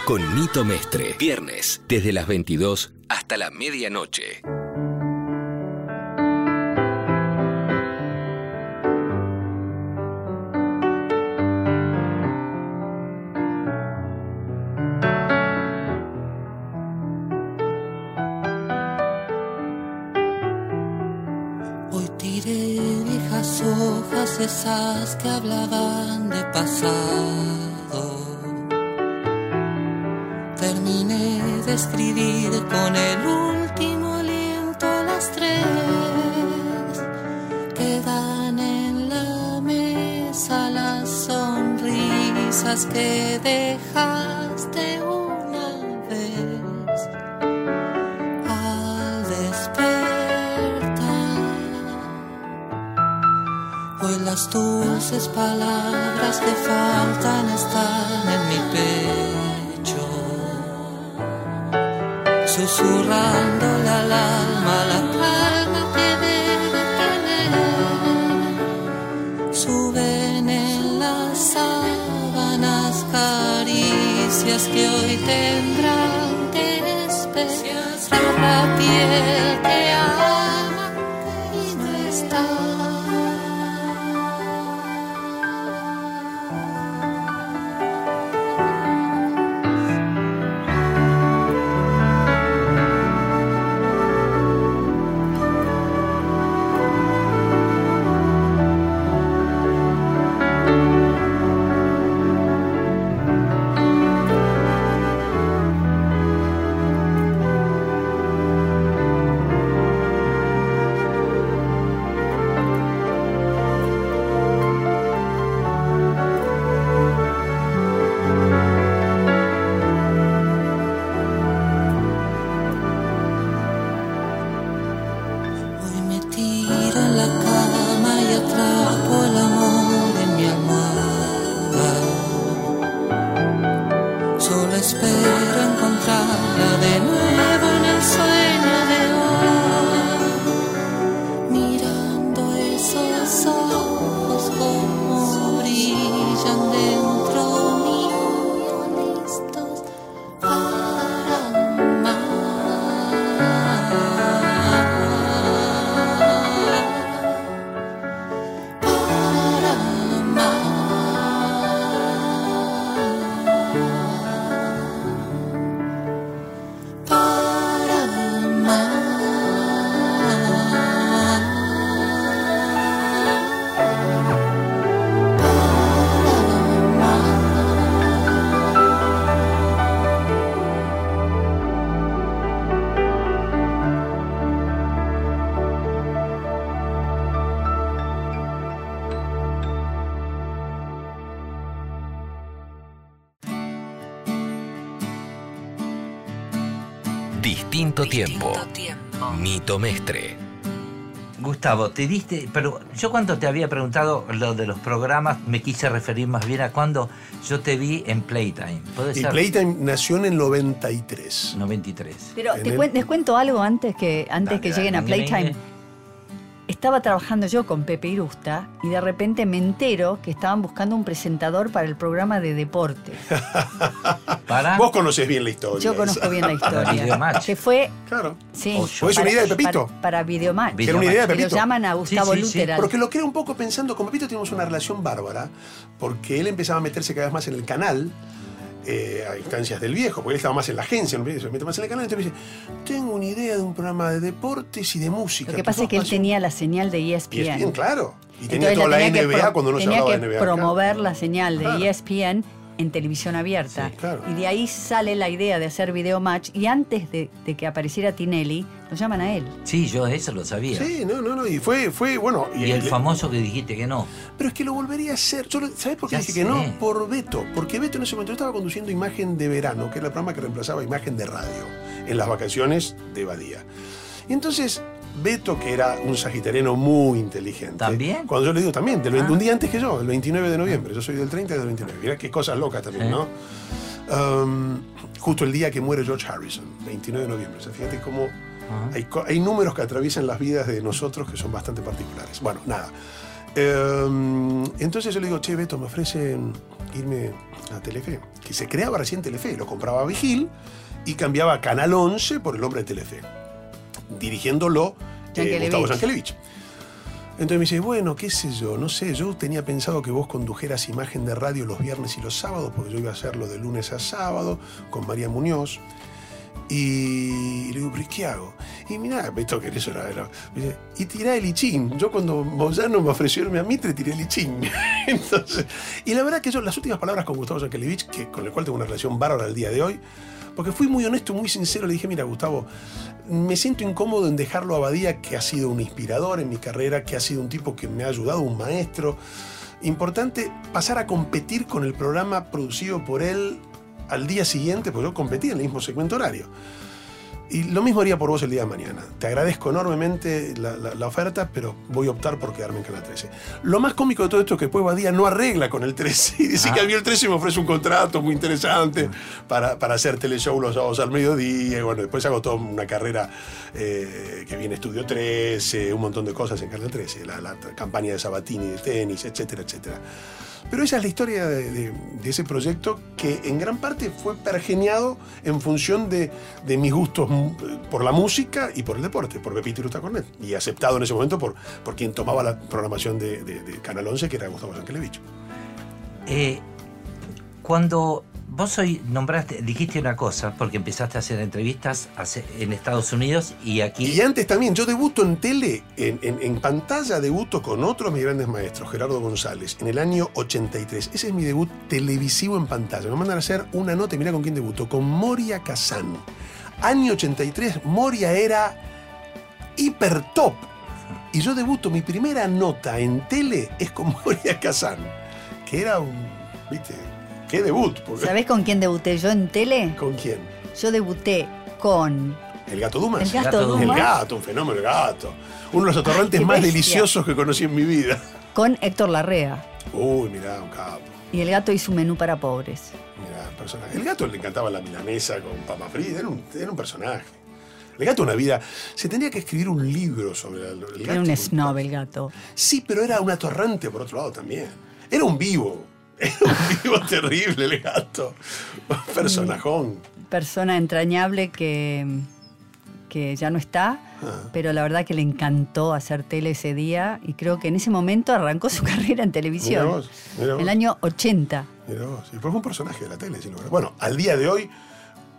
Con Nito Mestre, viernes, desde las veintidós hasta la medianoche. Hoy tiré viejas hojas, esas que hablaban de pasar. Terminé de escribir con el último aliento las tres. Quedan en la mesa las sonrisas que dejaste una vez. Al despertar, hoy las dulces palabras que faltan están en mi pecho. Susurrándole al alma la calma que debe tener. Suben en las sábanas caricias que hoy tendrán de especial. La piel te ama y no está. Dentro mío listos para Distinto, Distinto tiempo. tiempo. Nito Mestre. Gustavo, te diste, pero yo cuando te había preguntado lo de los programas, me quise referir más bien a cuando yo te vi en Playtime. ¿Puede ser? Y Playtime nació en el noventa y tres. noventa y tres. Pero te el... cu les cuento algo antes que, antes dale, que lleguen dale, a Playtime. Dale. Estaba trabajando yo con Pepe Irusta y de repente me entero que estaban buscando un presentador para el programa de deportes. ¿Para? Vos conocés bien la historia. Yo conozco bien la historia. Que fue... Claro. Sí. ¿Fue una idea de Pepito? Para, para Videomatch. Era una idea de Pepito. Pero llaman a Gustavo sí, sí, Lutero. Sí. Porque lo creo un poco pensando, con Pepito tenemos una relación bárbara, porque él empezaba a meterse cada vez más en el canal, Eh, a instancias del viejo, porque él estaba más en la agencia, ¿no? Se mete más en el canal, entonces me dice, tengo una idea de un programa de deportes y de música. Lo que pasa es que él tenía la señal de E S P N. E S P N, claro. Y entonces tenía toda la N B A cuando no se hablaba de N B A. Tenía que promover la señal de claro. E S P N en televisión abierta. Sí, claro. Y de ahí sale la idea de hacer Videomatch, y antes de, de que apareciera Tinelli, lo llaman a él. Sí, yo eso lo sabía. Sí, no, no, no, y fue, fue bueno... Y, y el, el famoso que dijiste que no. Pero es que lo volvería a hacer. Yo, ¿sabés por qué ya dije sé. que no? Por Beto, porque Beto en ese momento estaba conduciendo Imagen de Verano, que era el programa que reemplazaba Imagen de Radio, en las vacaciones de Badía. Y entonces... Beto, que era un sagitariano muy inteligente. ¿También? Cuando yo le digo también, del, ah. un día antes que yo, el veintinueve de noviembre. Yo soy del treinta y del veintinueve. Mirá qué cosas locas también, ¿eh? ¿no? Um, justo el día que muere George Harrison, veintinueve de noviembre. O sea, fíjate cómo uh-huh. hay, hay números que atraviesan las vidas de nosotros que son bastante particulares. Bueno, nada. Um, entonces yo le digo, che, Beto, me ofrecen irme a Telefe. Que se creaba recién Telefe. Lo compraba Vigil y cambiaba Canal once por el nombre de Telefe, dirigiéndolo eh, Gustavo Yankelevich. Entonces me dice, bueno, qué sé yo, no sé, yo tenía pensado que vos condujeras Imagen de Radio los viernes y los sábados, porque yo iba a hacerlo de lunes a sábado con María Muñoz. Y le digo, pero ¿qué hago? Y mirá, esto que eso era, era... Y tirá el lichín. Yo cuando Moyano me ofreció irme a Mitre, tiré el lichín. Entonces, y la verdad que yo, las últimas palabras con Gustavo Yankelevich, que con el cual tengo una relación bárbara al día de hoy, porque fui muy honesto, muy sincero, le dije, mira, Gustavo, me siento incómodo en dejarlo a Badía, que ha sido un inspirador en mi carrera, que ha sido un tipo que me ha ayudado, un maestro. Importante pasar a competir con el programa producido por él al día siguiente, porque yo competía en el mismo segmento horario. Y lo mismo haría por vos el día de mañana. Te agradezco enormemente la, la, la oferta, pero voy a optar por quedarme en Canal trece. Lo más cómico de todo esto es que después Badía no arregla con el trece. Y dice ah. que a mí el trece me ofrece un contrato muy interesante para, para hacer teleshow los sábados al mediodía. Y bueno, después hago toda una carrera eh, que viene Estudio trece, un montón de cosas en Canal trece. La, la campaña de Sabatini de tenis, etcétera, etcétera. Pero esa es la historia de, de, de ese proyecto, que en gran parte fue pergeñado en función de, de mis gustos por la música y por el deporte, por Pepito Trusso Cornet, y aceptado en ese momento por, por quien tomaba la programación de, de, de Canal once, que era Gustavo Yankelevich. Eh, cuando vos hoy nombraste, dijiste una cosa, porque empezaste a hacer entrevistas en Estados Unidos y aquí... Y antes también, yo debuto en tele, en, en, en pantalla debuto con otro de mis grandes maestros, Gerardo González, en el año ochenta y tres. Ese es mi debut televisivo en pantalla. Me mandan a hacer una nota y mirá con quién debuto, con Moria Kazan. Año ochenta y tres, Moria era hiper top. Y yo debuto, mi primera nota en tele es con Moria Kazan, que era un... ¿Viste? ¿Qué debut? Porque... ¿Sabés con quién debuté yo en tele? ¿Con quién? Yo debuté con... El Gato Dumas. El Gato, el Gato Dumas. El Gato, un fenómeno, el Gato. Uno de los atorrantes más deliciosos que conocí en mi vida. Con Héctor Larrea. Uy, mirá, un capo. Y el Gato hizo un menú para pobres. Mirá, un personaje. El Gato le encantaba la milanesa con papa frita, era un, era un personaje. El Gato una vida... Se tendría que escribir un libro sobre el Gato. Era un snob el Gato. Sí, pero era un atorrante por otro lado también. Era un vivo. Era un vivo terrible el Gato. Un personajón. Persona entrañable que, que ya no está, ah. pero la verdad que le encantó hacer tele ese día, y creo que en ese momento arrancó su carrera en televisión. Mirá vos, mirá vos. El año ochenta. Mirá vos. Y fue un personaje de la tele. Sin lugar. Bueno, al día de hoy,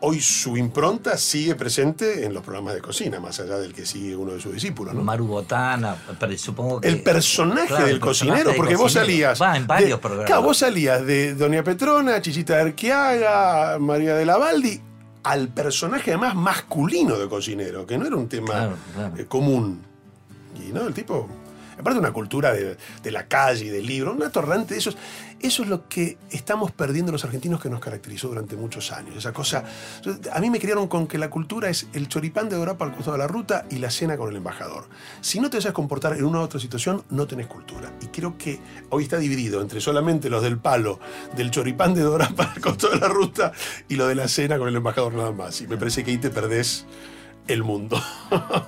hoy su impronta sigue presente en los programas de cocina, más allá del que sigue uno de sus discípulos, ¿no? Maru Botana, pero supongo que... El personaje claro, del el cocinero, personaje porque cocinero. Vos salías... Va, en varios de, programas. Claro, vos salías de Doña Petrona, Chichita de Erquiaga, María de la Baldi, al personaje además masculino de cocinero, que no era un tema claro, claro. común. Y no, el tipo... Aparte una cultura de, de la calle, del libro, un atorrante de esos. Eso es lo que estamos perdiendo los argentinos, que nos caracterizó durante muchos años. Esa cosa... A mí me criaron con que la cultura es el choripán de Europa al costado de la ruta y la cena con el embajador. Si no te sabes comportar en una u otra situación, no tenés cultura. Y creo que hoy está dividido entre solamente los del palo, del choripán de Dorapa al costado de la ruta y lo de la cena con el embajador nada más. Y me parece que ahí te perdés el mundo.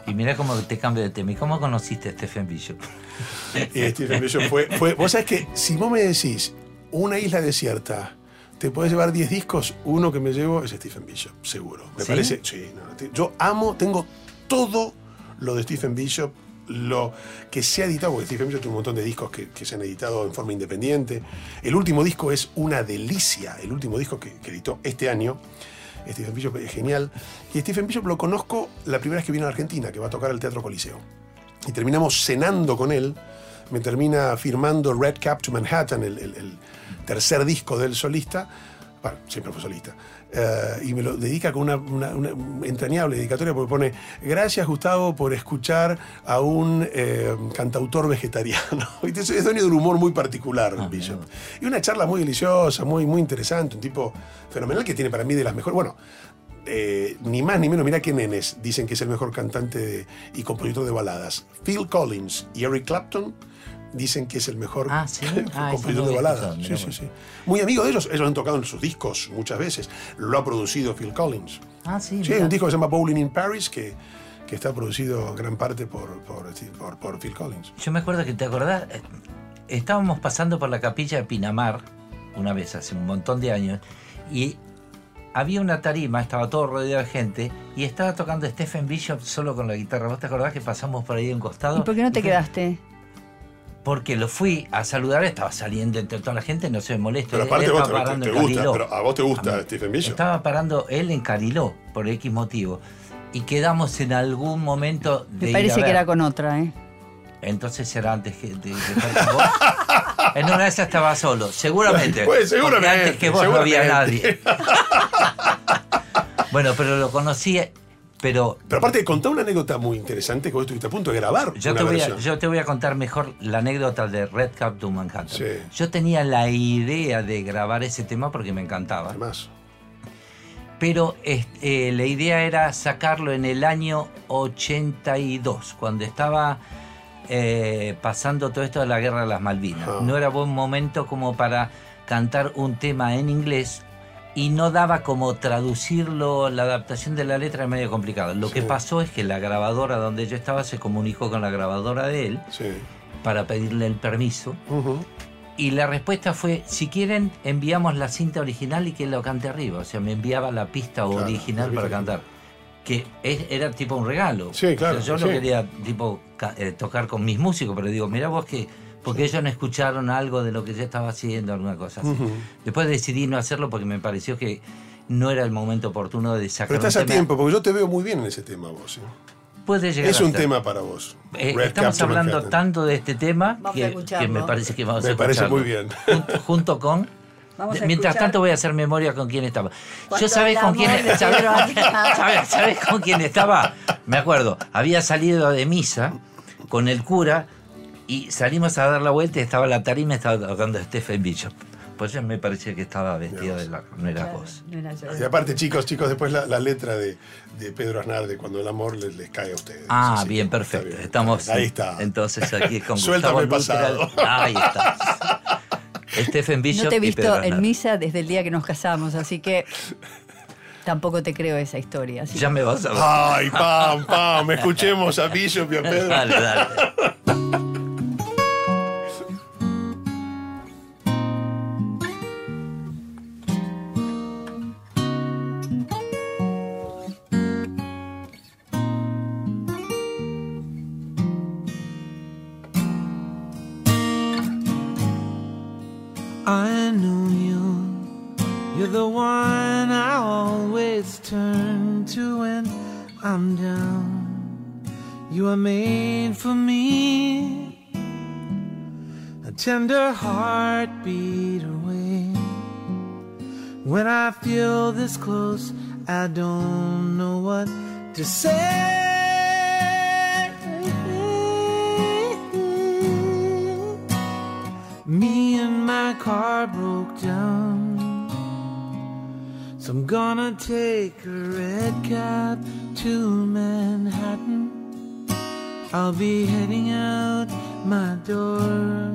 Y mira cómo te cambio de tema. ¿Y cómo conociste a Stephen Bishop? Y Stephen Bishop fue, fue... Vos sabés que si vos me decís una isla desierta, te podés llevar diez discos, uno que me llevo es Stephen Bishop, seguro. Me ¿Sí? parece... Sí, no, no, yo amo, tengo todo lo de Stephen Bishop, lo que se ha editado, porque Stephen Bishop tiene un montón de discos que, que se han editado en forma independiente. El último disco es una delicia, el último disco que, que editó este año. Stephen Bishop es genial. Y Stephen Bishop lo conozco la primera vez que vino a Argentina, que va a tocar al Teatro Coliseo. Y terminamos cenando con él. Me termina firmando Red Cap to Manhattan, el, el, el tercer disco del solista. Bueno, siempre fue solista. Uh, y me lo dedica con una, una, una entrañable dedicatoria, porque pone: gracias, Gustavo, por escuchar a un eh, cantautor vegetariano. Es dueño de un humor muy particular, ah, Bishop. Bien. Y una charla muy deliciosa, muy, muy interesante, un tipo fenomenal que tiene para mí de las mejores... Bueno, eh, ni más ni menos, mirá que nenes dicen que es el mejor cantante de, y compositor de baladas. Phil Collins y Eric Clapton dicen que es el mejor ah, ¿sí? ah, compositor de baladas. Sí, sí, sí. Muy amigo de ellos. Ellos han tocado en sus discos muchas veces. Lo ha producido Phil Collins. Ah, sí. Sí, hay un disco que se llama Bowling in Paris que, que está producido en gran parte por, por, por, por Phil Collins. Yo me acuerdo que, ¿te acordás? Estábamos pasando por la capilla de Pinamar una vez hace un montón de años y había una tarima, estaba todo rodeado de gente y estaba tocando Stephen Bishop solo con la guitarra. ¿Vos te acordás que pasamos por ahí de un costado? ¿Y por qué no te quedaste? Porque lo fui a saludar, estaba saliendo entre toda la gente, no se me molesta. Pero aparte vos te, te gusta, pero a vos te gusta Stephen Bishop. Estaba parando él en Cariló, por X motivo. Y quedamos en algún momento de... Me parece que era con otra, ¿eh? Entonces era antes que... De, de, de vos. En una de esas estaba solo, seguramente. Pues seguramente. Porque antes que vos no había nadie. Bueno, pero lo conocí... Pero, Pero aparte, contá una anécdota muy interesante que vos estuviste a punto de grabar. Yo, te voy, a, yo te voy a contar mejor la anécdota de Red Cap to Manhattan. Sí. Yo tenía la idea de grabar ese tema porque me encantaba. Además. Pero eh, la idea era sacarlo en el año ochenta y dos, cuando estaba eh, pasando todo esto de la Guerra de las Malvinas. Uh-huh. No era buen momento como para cantar un tema en inglés. Y no daba como traducirlo, la adaptación de la letra es medio complicada. Lo sí. que pasó es que la grabadora donde yo estaba se comunicó con la grabadora de él sí. para pedirle el permiso. Uh-huh. Y la respuesta fue, si quieren, enviamos la cinta original y que lo cante arriba. O sea, me enviaba la pista claro, original para cantar. Que es, era tipo un regalo. Sí, claro. O sea, yo sí. no quería tipo eh, tocar con mis músicos, pero digo, mirá vos que... Porque ellos no escucharon algo de lo que yo estaba haciendo, alguna cosa así. Uh-huh. Después decidí no hacerlo porque me pareció que no era el momento oportuno de sacar. Pero estás a tiempo, porque yo te veo muy bien en ese tema vos. ¿eh? Puede llegar. Es un tema para vos. Eh, estamos hablando tanto de este tema que, que me parece que vamos a escucharlo. Me parece muy bien. Junto, junto con... Vamos a Mientras escuchar. tanto voy a hacer memoria con quién estaba. Yo sabés con quién estaba. ¿Sabés con quién estaba? Me acuerdo. Había salido de misa con el cura... Y salimos a dar la vuelta y estaba la tarima, estaba tocando Stephen Bishop. Pues ya me parecía que estaba vestido de la... No era vos. Y aparte, chicos, chicos, después la, la letra de, de Pedro Aznar de Cuando el amor les, les cae a ustedes. Ah, Así bien, perfecto. Bien. Estamos... Ahí está. Entonces aquí con Gustavo Lutero. Suéltame el pasado. Ahí está. Stephen Bishop. No te he visto en misa desde el día que nos casamos, así que... Tampoco te creo esa historia. ¿Sí? Ya me vas a ver. Ay, pam, pam. Escuchemos a Bishop y a Pedro. Dale, dale. Tender heartbeat away. When I feel this close, I don't know what to say. car broke down. So I'm gonna take a red cab to Manhattan. I'll be heading out my door.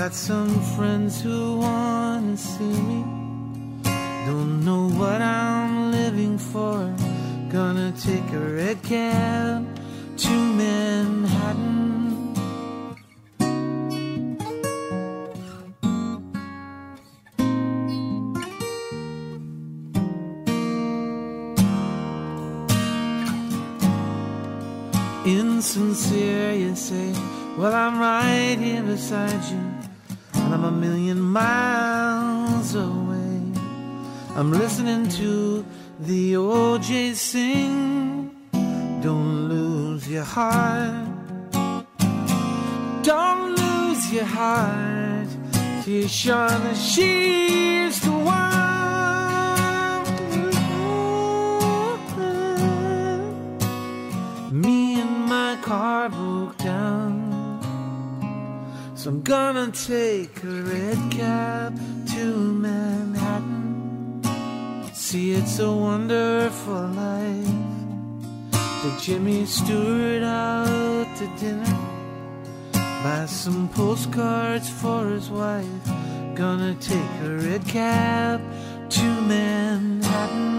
Got some friends who wanna see me. Don't know what I'm living for. Gonna take a red cab to Manhattan. Insincere, you say, well, I'm right here beside you, and I'm a million miles away. I'm listening to the O J sing, don't lose your heart, don't lose your heart, till you're sure that she's the one. Car broke down, so I'm gonna take a red cab to Manhattan. See, it's a wonderful life. Take Jimmy Stewart out to dinner, buy some postcards for his wife. Gonna take a red cab to Manhattan.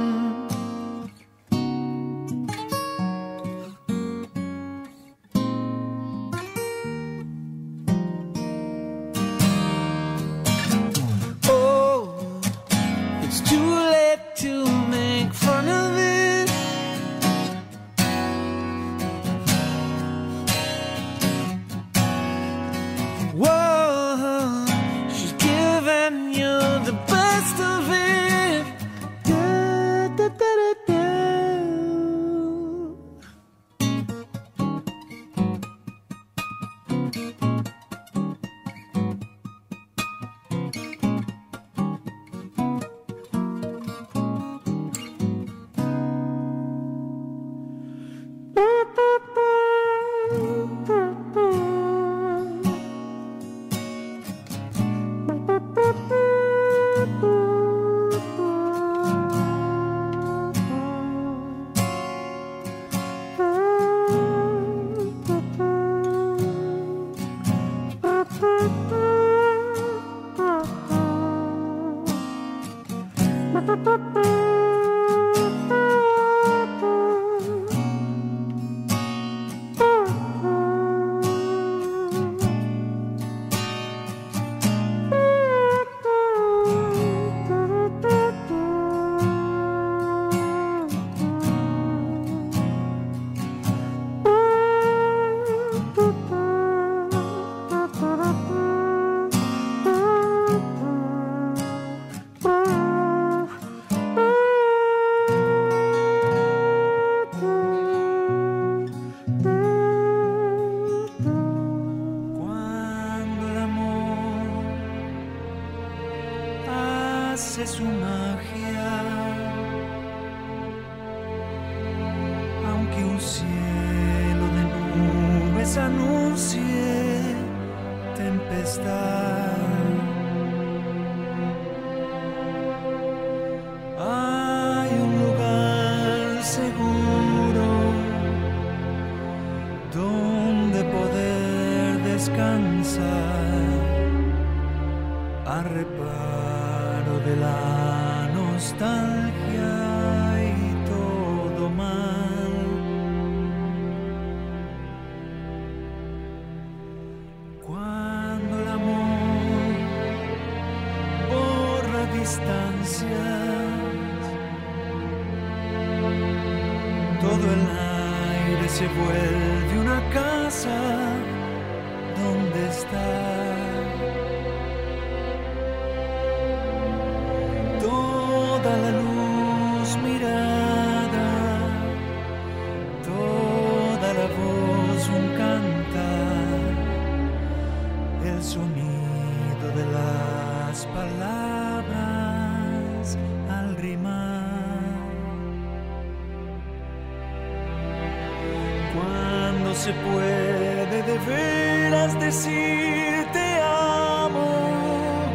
Puede de veras decir te amo.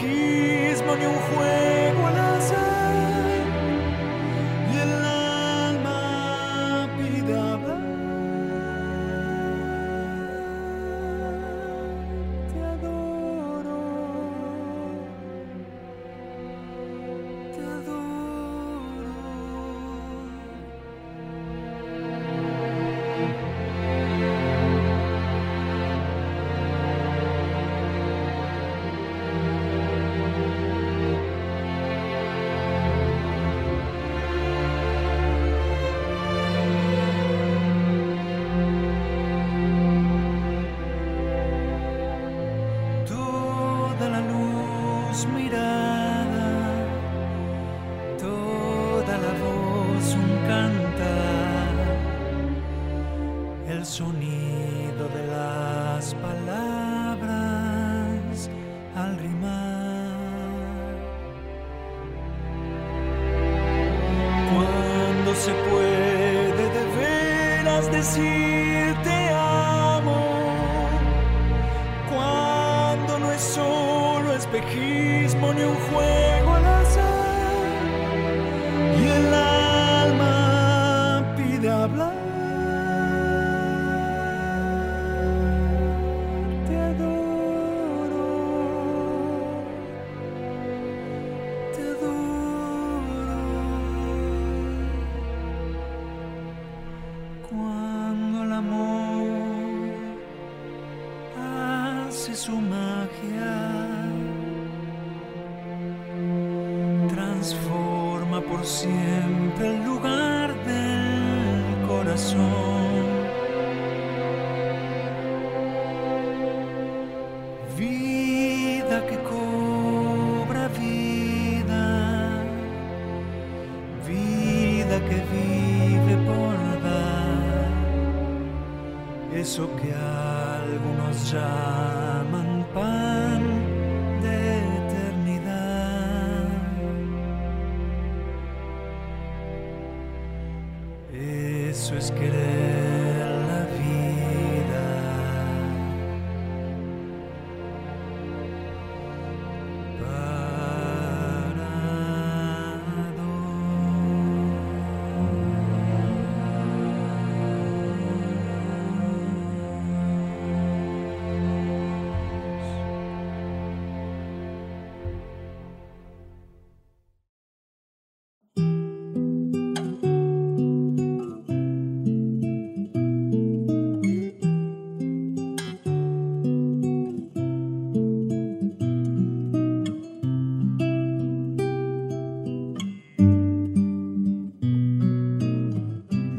espejismo ni un juego al azar, y el alma pide hablar. Te adoro, te adoro.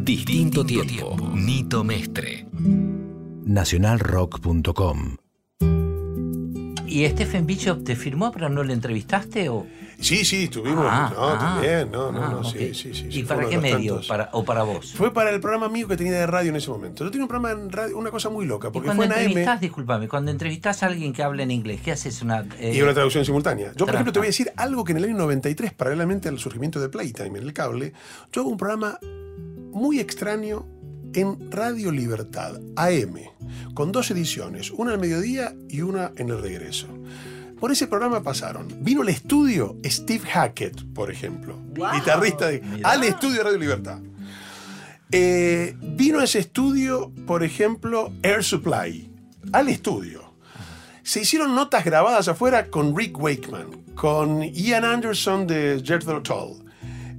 Distinto tiempo. Nito Mestre. nacional rock punto com. ¿Y Stephen Bishop te firmó, pero no le entrevistaste? O... Sí, sí, estuvimos. Ah, no, ah, también. No, no, ah, no. Okay. Sí, sí, sí. ¿Y para qué medio? Para, ¿O para vos? Fue para el programa mío que tenía de radio en ese momento. Yo tenía un programa en radio, una cosa muy loca. Porque fue en A M. Disculpame, cuando entrevistás a alguien que habla en inglés, ¿qué haces? Una, eh, y una traducción simultánea. Yo, por trampa. ejemplo, te voy a decir algo que en el año noventa y tres, paralelamente al surgimiento de Playtime en el cable, yo hago un programa muy extraño en Radio Libertad, A M, con dos ediciones, una al mediodía y una en el regreso. Por ese programa pasaron. Vino al estudio Steve Hackett, por ejemplo, wow, guitarrista de, al estudio de Radio Libertad. Eh, vino a ese estudio, por ejemplo, Air Supply, al estudio. Se hicieron notas grabadas afuera con Rick Wakeman, con Ian Anderson de Jethro Tull.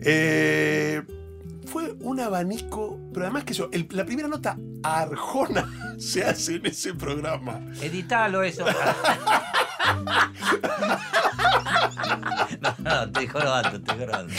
Eh... Fue un abanico, pero además que eso, el, la primera nota arjona se hace en ese programa. Editalo eso. No, no, te jorobando, te jorobando.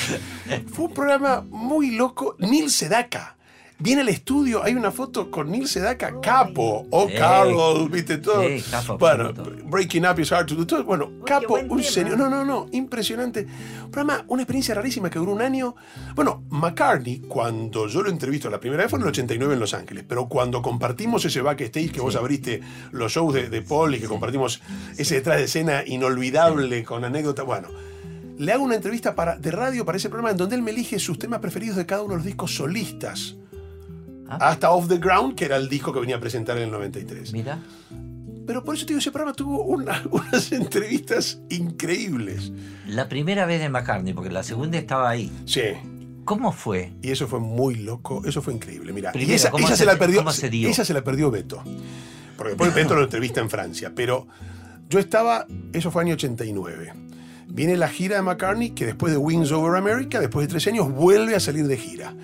Fue un programa muy loco. Neil Sedaka viene al estudio, hay una foto con Neil Sedaka, capo, o oh, eh, Carlos, viste todo. Eh, capo, bueno, Breaking Up is Hard to Do. Todo. Bueno, uy, capo, un serio. No, no, no, impresionante. Un programa, una experiencia rarísima que duró un año. Bueno, McCartney, cuando yo lo entrevisto la primera vez fue en el ochenta y nueve en Los Ángeles, pero cuando compartimos ese backstage que sí. vos abriste los shows de, de Paul y que sí. compartimos sí. ese detrás de escena inolvidable sí. con anécdota, bueno. Le hago una entrevista para, de radio para ese programa en donde él me elige sus temas preferidos de cada uno de los discos solistas. ¿Ah? Hasta Off the Ground, que era el disco que venía a presentar en el noventa y tres. Mira. Pero por eso te digo, ese programa tuvo una, unas entrevistas increíbles. La primera vez de McCartney, porque la segunda estaba ahí. Sí. ¿Cómo fue? Y eso fue muy loco, eso fue increíble. Mira, primero, y esa, esa se, se la perdió, se dio? Esa se la perdió Beto. Porque después Beto lo entrevista en Francia. Pero yo estaba, eso fue año ochenta y nueve. Viene la gira de McCartney, que después de Wings Over America, después de tres años, vuelve a salir de gira.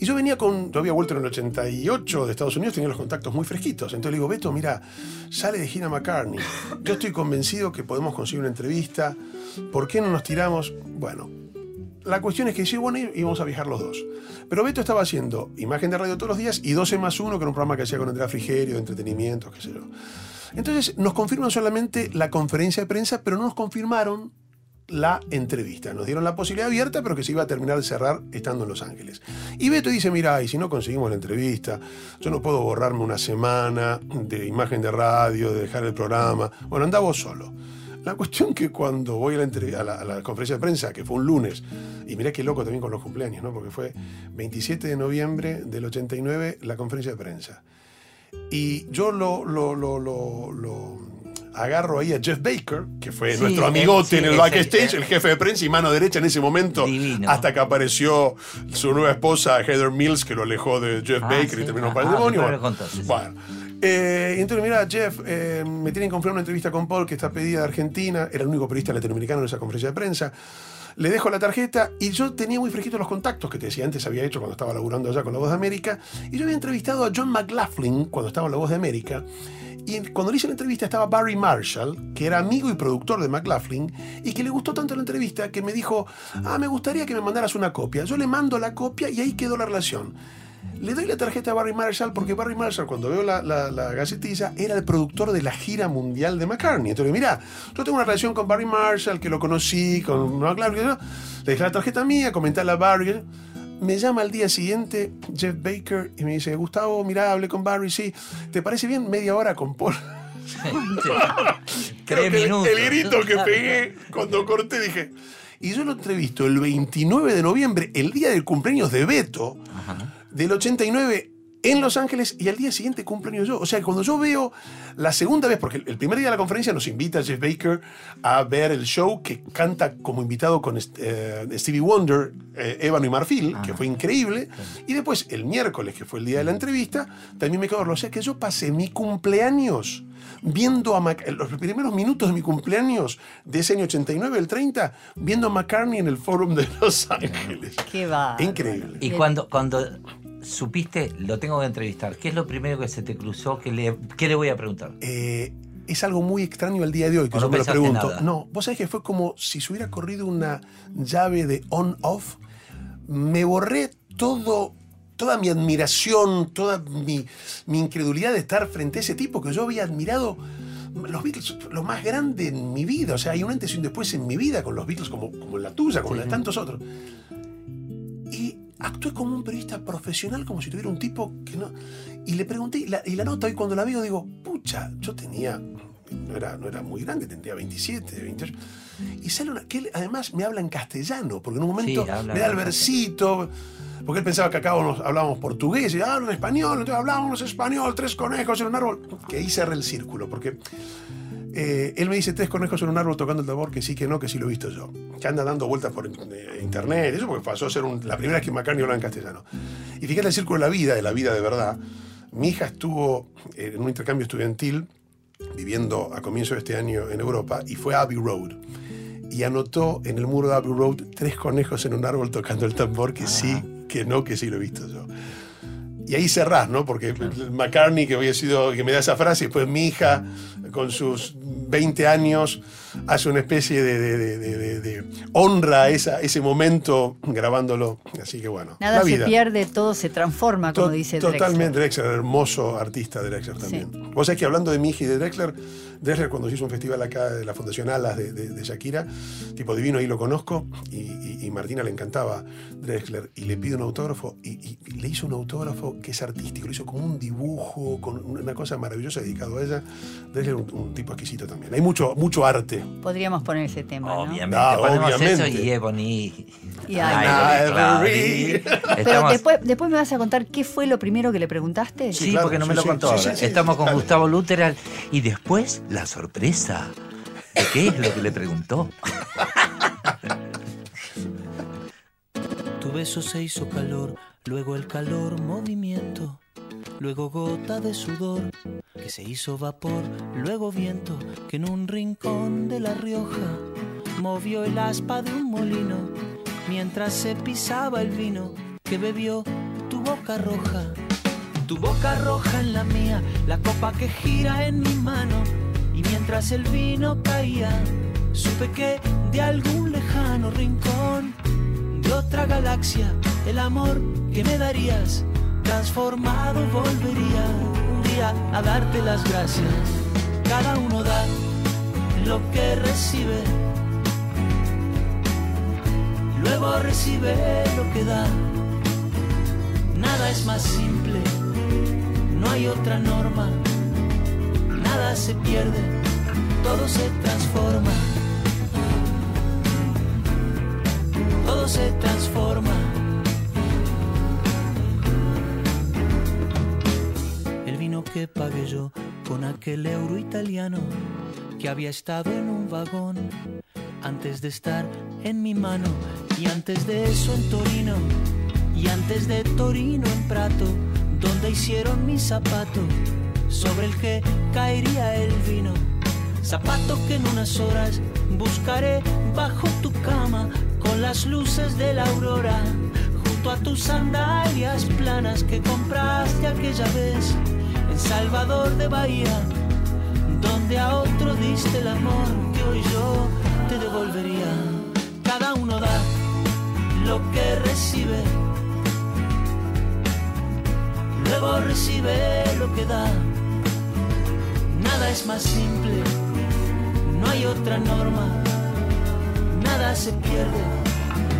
Y yo venía con, yo había vuelto en el ochenta y ocho de Estados Unidos, tenía los contactos muy fresquitos. Entonces le digo, Beto, mira, sale de gira McCartney. Yo estoy convencido que podemos conseguir una entrevista. ¿Por qué no nos tiramos? Bueno, la cuestión es que sí, bueno, íbamos a viajar los dos. Pero Beto estaba haciendo Imagen de Radio todos los días y doce más uno, que era un programa que hacía con Andrea Frigerio, de entretenimiento, qué sé yo. Entonces nos confirman solamente la conferencia de prensa, pero no nos confirmaron la entrevista. Nos dieron la posibilidad abierta, pero que se iba a terminar de cerrar estando en Los Ángeles. Y Beto dice, mira, y si no conseguimos la entrevista, yo no puedo borrarme una semana de Imagen de Radio, de dejar el programa. Bueno, andá vos solo. La cuestión que cuando voy a la, a, la, a la conferencia de prensa, que fue un lunes, y mirá qué loco también con los cumpleaños, ¿no? Porque fue veintisiete de noviembre del ochenta y nueve la conferencia de prensa. Y yo lo... lo, lo, lo, lo agarro ahí a Jeff Baker, que fue sí, nuestro amigote eh, sí, en el backstage, el jefe de prensa y mano derecha en ese momento, divino, hasta que apareció su nueva esposa Heather Mills, que lo alejó de Jeff ah, Baker sí, y terminó ah, para el ah, demonio. Bueno, contaste, bueno. Sí. Eh, entonces, mira, Jeff, eh, me tienen que confirmar una entrevista con Paul, que está pedida de Argentina, era el único periodista latinoamericano en esa conferencia de prensa. Le dejo la tarjeta y yo tenía muy fresquitos los contactos que te decía antes había hecho cuando estaba laburando allá con La Voz de América, y yo había entrevistado a John McLaughlin cuando estaba en La Voz de América. Y cuando le hice la entrevista estaba Barry Marshall, que era amigo y productor de McLaughlin, y que le gustó tanto la entrevista que me dijo, ah, me gustaría que me mandaras una copia. Yo le mando la copia y ahí quedó la relación. Le doy la tarjeta a Barry Marshall porque Barry Marshall, cuando veo la, la, la gacetilla, era el productor de la gira mundial de McCartney. Entonces, mira, yo tengo una relación con Barry Marshall, que lo conocí, con McLaughlin. Le dejé la tarjeta mía, comentarle a Barry. Me llama al día siguiente Jeff Baker y me dice, Gustavo, mirá, hablé con Barry, sí. ¿Te parece bien media hora con Paul? Creo que el grito que pegué cuando corté dije... Y yo lo entrevisto el veintinueve de noviembre, el día del cumpleaños de Beto, ajá, del ochenta y nueve en Los Ángeles, y al día siguiente cumpleaños yo. O sea, cuando yo veo la segunda vez, porque el primer día de la conferencia nos invita Jeff Baker a ver el show que canta como invitado con eh, Stevie Wonder, eh, Ébano y Marfil, ah, que fue increíble, sí. Y después el miércoles, que fue el día de la entrevista, también me quedo verlo. O sea, que yo pasé mi cumpleaños viendo a Mac los primeros minutos de mi cumpleaños de ese año ochenta y nueve, el treinta, viendo a McCartney en el Fórum de Los Ángeles. Qué va. Increíble. Y cuando... cuando... supiste, lo tengo que entrevistar. ¿Qué es lo primero que se te cruzó? ¿Qué le, qué le voy a preguntar? Eh, es algo muy extraño al día de hoy que yo me lo pregunto. Nada. No, vos sabés que fue como si se hubiera corrido una llave de on-off. Me borré todo, toda mi admiración, toda mi, mi incredulidad de estar frente a ese tipo que yo había admirado. Los Beatles, lo más grande en mi vida. O sea, hay un antes y un después en mi vida con los Beatles, como, como la tuya, como sí, la de tantos otros. Actué como un periodista profesional, como si tuviera un tipo que no... Y le pregunté, y la, y la nota hoy cuando la veo digo, pucha, yo tenía... No era, no era muy grande, tendría veintisiete, veintiocho. Y sale una, que él, además me habla en castellano, porque en un momento sí, habla, me da el versito, porque él pensaba que acá nos hablábamos portugués, y hablan español, entonces hablábamos español, tres conejos en un árbol. Que ahí cerré el círculo, porque... Eh, él me dice tres conejos en un árbol tocando el tambor, que sí, que no, que sí lo he visto yo. Que anda dando vueltas por eh, internet, eso porque pasó a ser un, la primera vez que McCartney hablaba en castellano. Y fíjate el círculo de la vida, de la vida de verdad. Mi hija estuvo eh, en un intercambio estudiantil, viviendo a comienzo de este año en Europa, y fue a Abbey Road. Y anotó en el muro de Abbey Road tres conejos en un árbol tocando el tambor, que sí, que no, que sí lo he visto yo. Y ahí cerrás, ¿no? Porque claro. McCartney, que había sido, que me da esa frase, y después mi hija, con sus veinte años, hace una especie de, de, de, de, de honra esa, ese momento grabándolo. Así que bueno. Nada la vida. Se pierde, todo se transforma, como to dice Drexler. Totalmente, Drexler, hermoso artista Drexler también. Sí. Vos sabés que hablando de mi hija y de Drexler, Drexler cuando se hizo un festival acá de la Fundación Alas de, de, de Shakira, tipo divino, ahí lo conozco, y, y y, y Martina le encantaba Drexler, y le pide un autógrafo, y, y, y le hizo un autógrafo que es artístico, lo hizo como un dibujo, con una cosa maravillosa dedicado a ella. Drexler, un, un tipo exquisito también. Hay mucho, mucho arte. Podríamos poner ese tema, obviamente, ¿no? No, ponemos obviamente. Eso y Ebony. Y Ivory. Pero después, después me vas a contar qué fue lo primero que le preguntaste. Sí, sí, claro, porque no sí, me lo contó. Sí, sí, sí, Estamos sí, sí, con dale. Gustavo Lutero, y después la sorpresa. ¿Qué es lo que le preguntó? Tu beso se hizo calor, luego el calor movimiento, luego gota de sudor que se hizo vapor, luego viento que en un rincón de La Rioja movió el aspa de un molino, mientras se pisaba el vino que bebió tu boca roja. Tu boca roja en la mía, la copa que gira en mi mano, y mientras el vino caía, supe que de algún lejano rincón de otra galaxia, el amor que me darías, transformado volvería un día a darte las gracias. Cada uno da lo que recibe, luego recibe lo que da. Nada es más simple, no hay otra norma. Nada se pierde, todo se transforma. Todo se transforma. El vino que pagué yo con aquel euro italiano que había estado en un vagón antes de estar en mi mano, y antes de eso en Torino, y antes de Torino en Prato, donde hicieron mi zapato sobre el que caería el vino. Zapato que en unas horas buscaré bajo tu cama, con las luces de la aurora, junto a tus sandalias planas que compraste aquella vez en Salvador de Bahía, donde a otro diste el amor que hoy yo te devolvería. Cada uno da lo que recibe, luego recibe lo que da. Nada es más simple, no hay otra norma. Nada se pierde,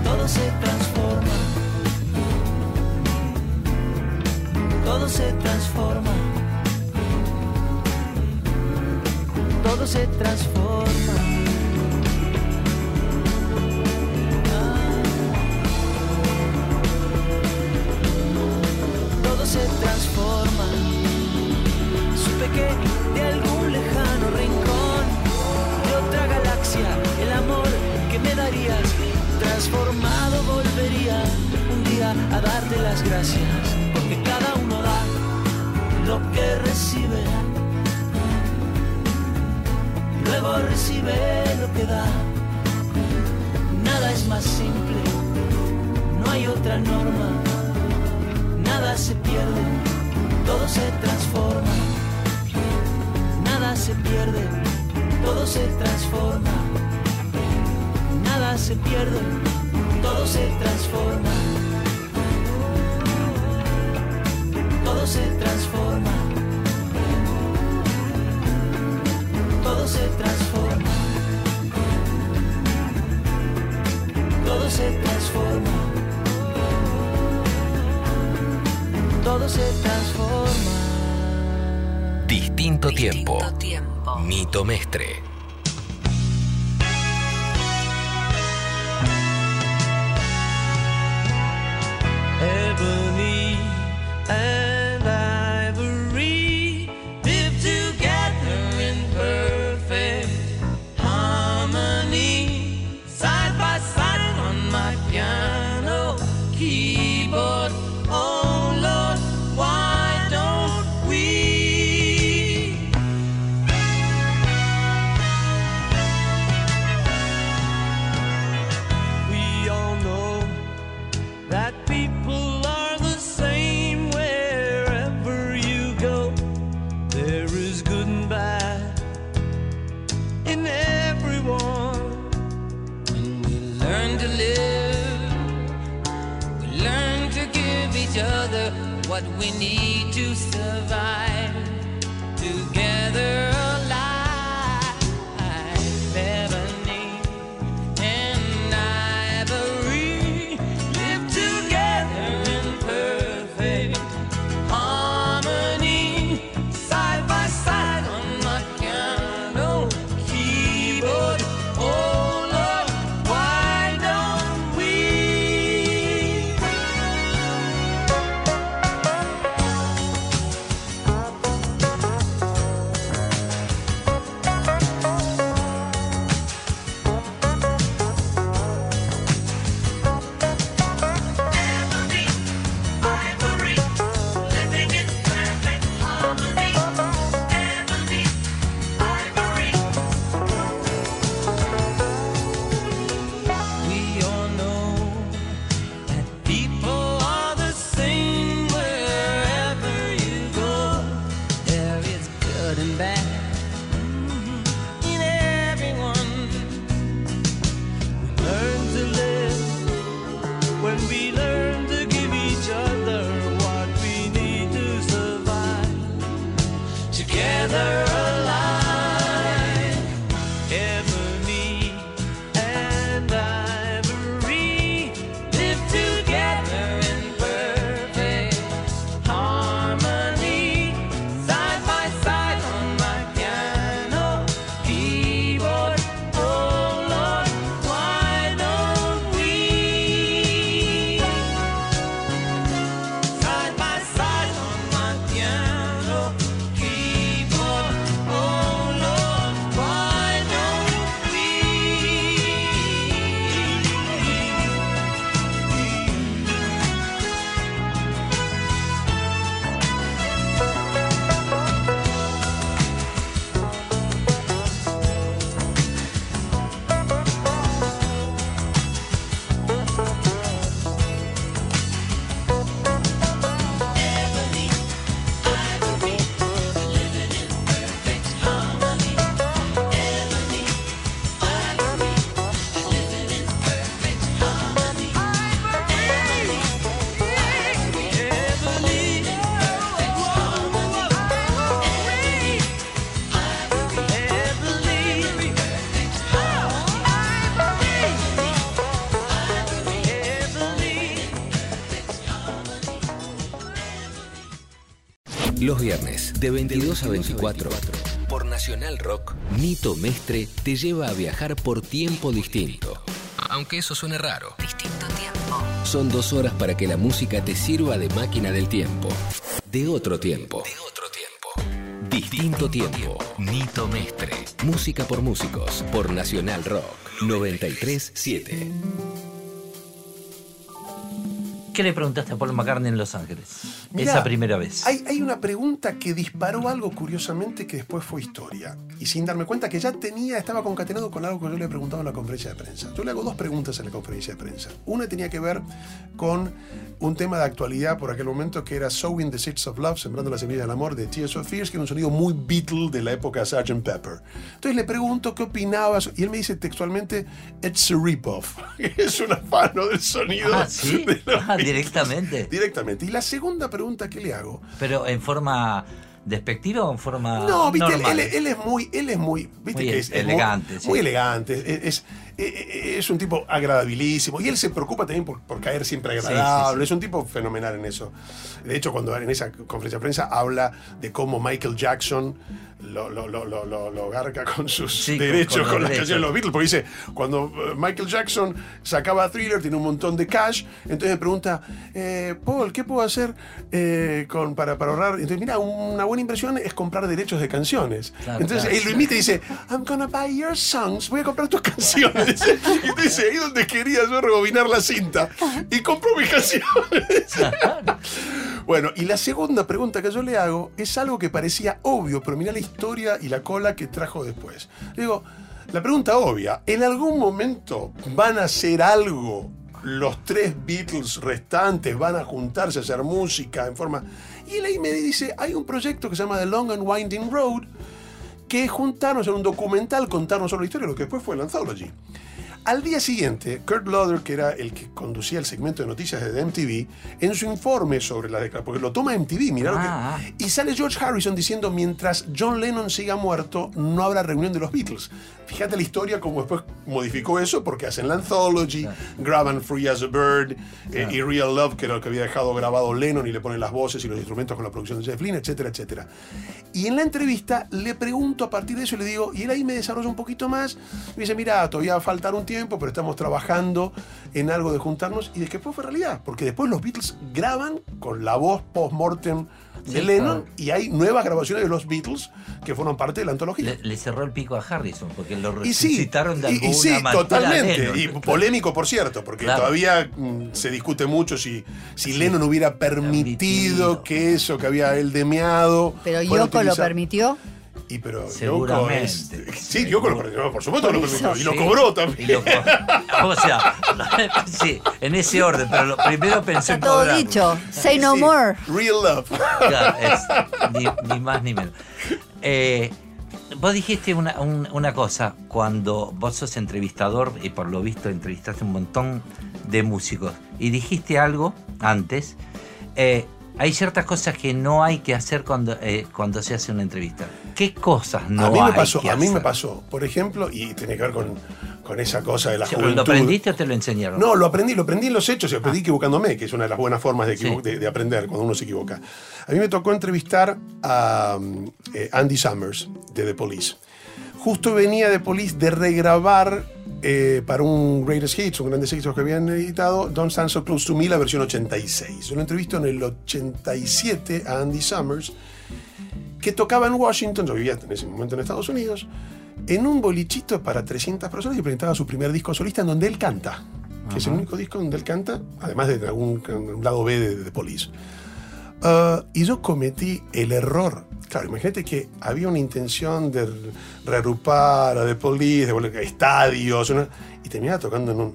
todo se transforma. Todo se transforma. Todo se transforma. Se transforma. Supe que de algún lejano rincón de otra galaxia, el amor que me darías, transformado volvería un día a darte las gracias. Porque cada uno da lo que recibe, luego recibe lo que da. Nada es más simple, no hay otra norma. Nada se pierde, todo se transforma. Nada se pierde, todo se transforma. Nada se pierde, todo se transforma. Todo se transforma. Todo se transforma. Todo se transforma. Todo se transforma. Distinto, Distinto tiempo. tiempo. Nito Mestre. Ebony and ivory live together in perfect harmony. Side by side on my piano keyboard. What we need to survive together. Alive, ebony and ivory. Los viernes, de veintidós a veinticuatro, por Nacional Rock, Nito Mestre te lleva a viajar por tiempo distinto. Aunque eso suene raro. Distinto tiempo. Son dos horas para que la música te sirva de máquina del tiempo. De otro tiempo. De otro tiempo. Distinto tiempo. Nito Mestre. Música por músicos. Por Nacional Rock. noventa y tres punto siete. ¿Qué le preguntaste a Paul McCartney en Los Ángeles? Mirá, esa primera vez. Hay, hay una pregunta que disparó algo curiosamente que después fue historia. Y sin darme cuenta que ya tenía, estaba concatenado con algo que yo le he preguntado en la conferencia de prensa. Yo le hago dos preguntas en la conferencia de prensa. Una tenía que ver con un tema de actualidad por aquel momento que era Sowing the Seeds of Love, Sembrando la Semilla del Amor, de Tears for Fears, que era un sonido muy Beatle de la época sergeant Pepper. Entonces le pregunto qué opinabas y él me dice textualmente, it's a rip-off. Es un afano del sonido. ¿Ah, sí? De ah, directamente. Directamente. Y la segunda pregunta que le hago. Pero en forma... ¿Despectivo o en forma no, viste, normal? Él, él, él es muy, él es muy, viste muy que es, elegante, es muy, sí. muy elegante, es, es, es un tipo agradabilísimo y él se preocupa también por, por caer siempre agradable, sí, sí, sí. Es un tipo fenomenal en eso. De hecho, cuando en esa conferencia de prensa habla de cómo Michael Jackson lo, lo, lo, lo, lo, lo garca con sus sí, derechos, con, con las canciones de los Beatles, porque dice, cuando Michael Jackson sacaba Thriller, tiene un montón de cash, entonces me pregunta, eh, Paul, ¿qué puedo hacer eh, con, para, para ahorrar? Entonces, mira, una buena inversión es comprar derechos de canciones. Claro, entonces claro. Él lo imita y dice, I'm gonna buy your songs, voy a comprar tus canciones. Y entonces dice, ahí donde quería yo rebobinar la cinta y compro mis canciones. Claro. Bueno, y la segunda pregunta que yo le hago es algo que parecía obvio, pero mirá la historia y la cola que trajo después. Le digo, la pregunta obvia, ¿en algún momento van a hacer algo? Los tres Beatles restantes van a juntarse a hacer música en forma... Y él ahí me dice, hay un proyecto que se llama The Long and Winding Road, que juntaron, en un documental, contaron sobre la historia, lo que después fue el Anthology. Al día siguiente, Kurt Loder, que era el que conducía el segmento de noticias de M T V, en su informe sobre la declaración, porque lo toma M T V, mirá ah. lo que... Y sale George Harrison diciendo, mientras John Lennon siga muerto, no habrá reunión de los Beatles. Fíjate la historia como después modificó eso, porque hacen la Anthology, yeah. graban Free as a Bird, yeah. eh, y Real Love, que era lo que había dejado grabado Lennon, y le ponen las voces y los instrumentos con la producción de Jeff Lynne, etcétera, etcétera. Y en la entrevista le pregunto a partir de eso, y le digo, y él ahí me desarrolla un poquito más, me dice, mira, todavía va a faltar un tiempo, pero estamos trabajando en algo de juntarnos y de que después fue realidad, porque después los Beatles graban con la voz post-mortem de sí, Lennon claro. y hay nuevas grabaciones de los Beatles que fueron parte de la antología. Le, le cerró el pico a Harrison porque lo resucitaron sí, de alguna y, y sí, manera totalmente, Lennon, y polémico por cierto, porque claro. todavía mm, se discute mucho si, si sí. Lennon hubiera permitido, permitido que eso que había él demeado. Pero Yoko utilizar... lo permitió. Y pero seguramente. Es, sí, Yoko lo permitió, por supuesto por lo permitió. Y sí. lo cobró también. Lo co- o sea, sí, en ese orden, pero lo primero pensé en cobrar. Todo dicho, say no sí. more. Real love. Claro, es, ni, ni más ni menos. Eh, vos dijiste una, un, una cosa, cuando vos sos entrevistador, y por lo visto entrevistaste un montón de músicos, y dijiste algo antes, eh, hay ciertas cosas que no hay que hacer cuando, eh, cuando se hace una entrevista. ¿Qué cosas no hay que hacer? A mí me pasó, a mí me pasó, por ejemplo, y tiene que ver con, con esa cosa de la juventud. ¿Lo aprendiste o te lo enseñaron? No, lo aprendí, lo aprendí en los hechos, y lo aprendí equivocándome, que es una de las buenas formas de, equivo- sí. de, de aprender cuando uno se equivoca. A mí me tocó entrevistar a um, eh, Andy Summers de The Police. Justo venía The Police de regrabar eh, para un Greatest Hits, un grandes éxitos que habían editado, Don't Stand So Close To Me, la versión ochenta y seis. Una entrevista en el ochenta y siete a Andy Summers, que tocaba en Washington, yo vivía en ese momento en Estados Unidos, en un bolichito para trescientas personas y presentaba su primer disco solista en donde él canta, que uh-huh. es el único disco donde él canta, además de algún un lado B de The Police. Uh, y yo cometí el error. Claro, imagínate que había una intención de reagrupar a The Police, de volver a estadios, una, y terminaba tocando en un...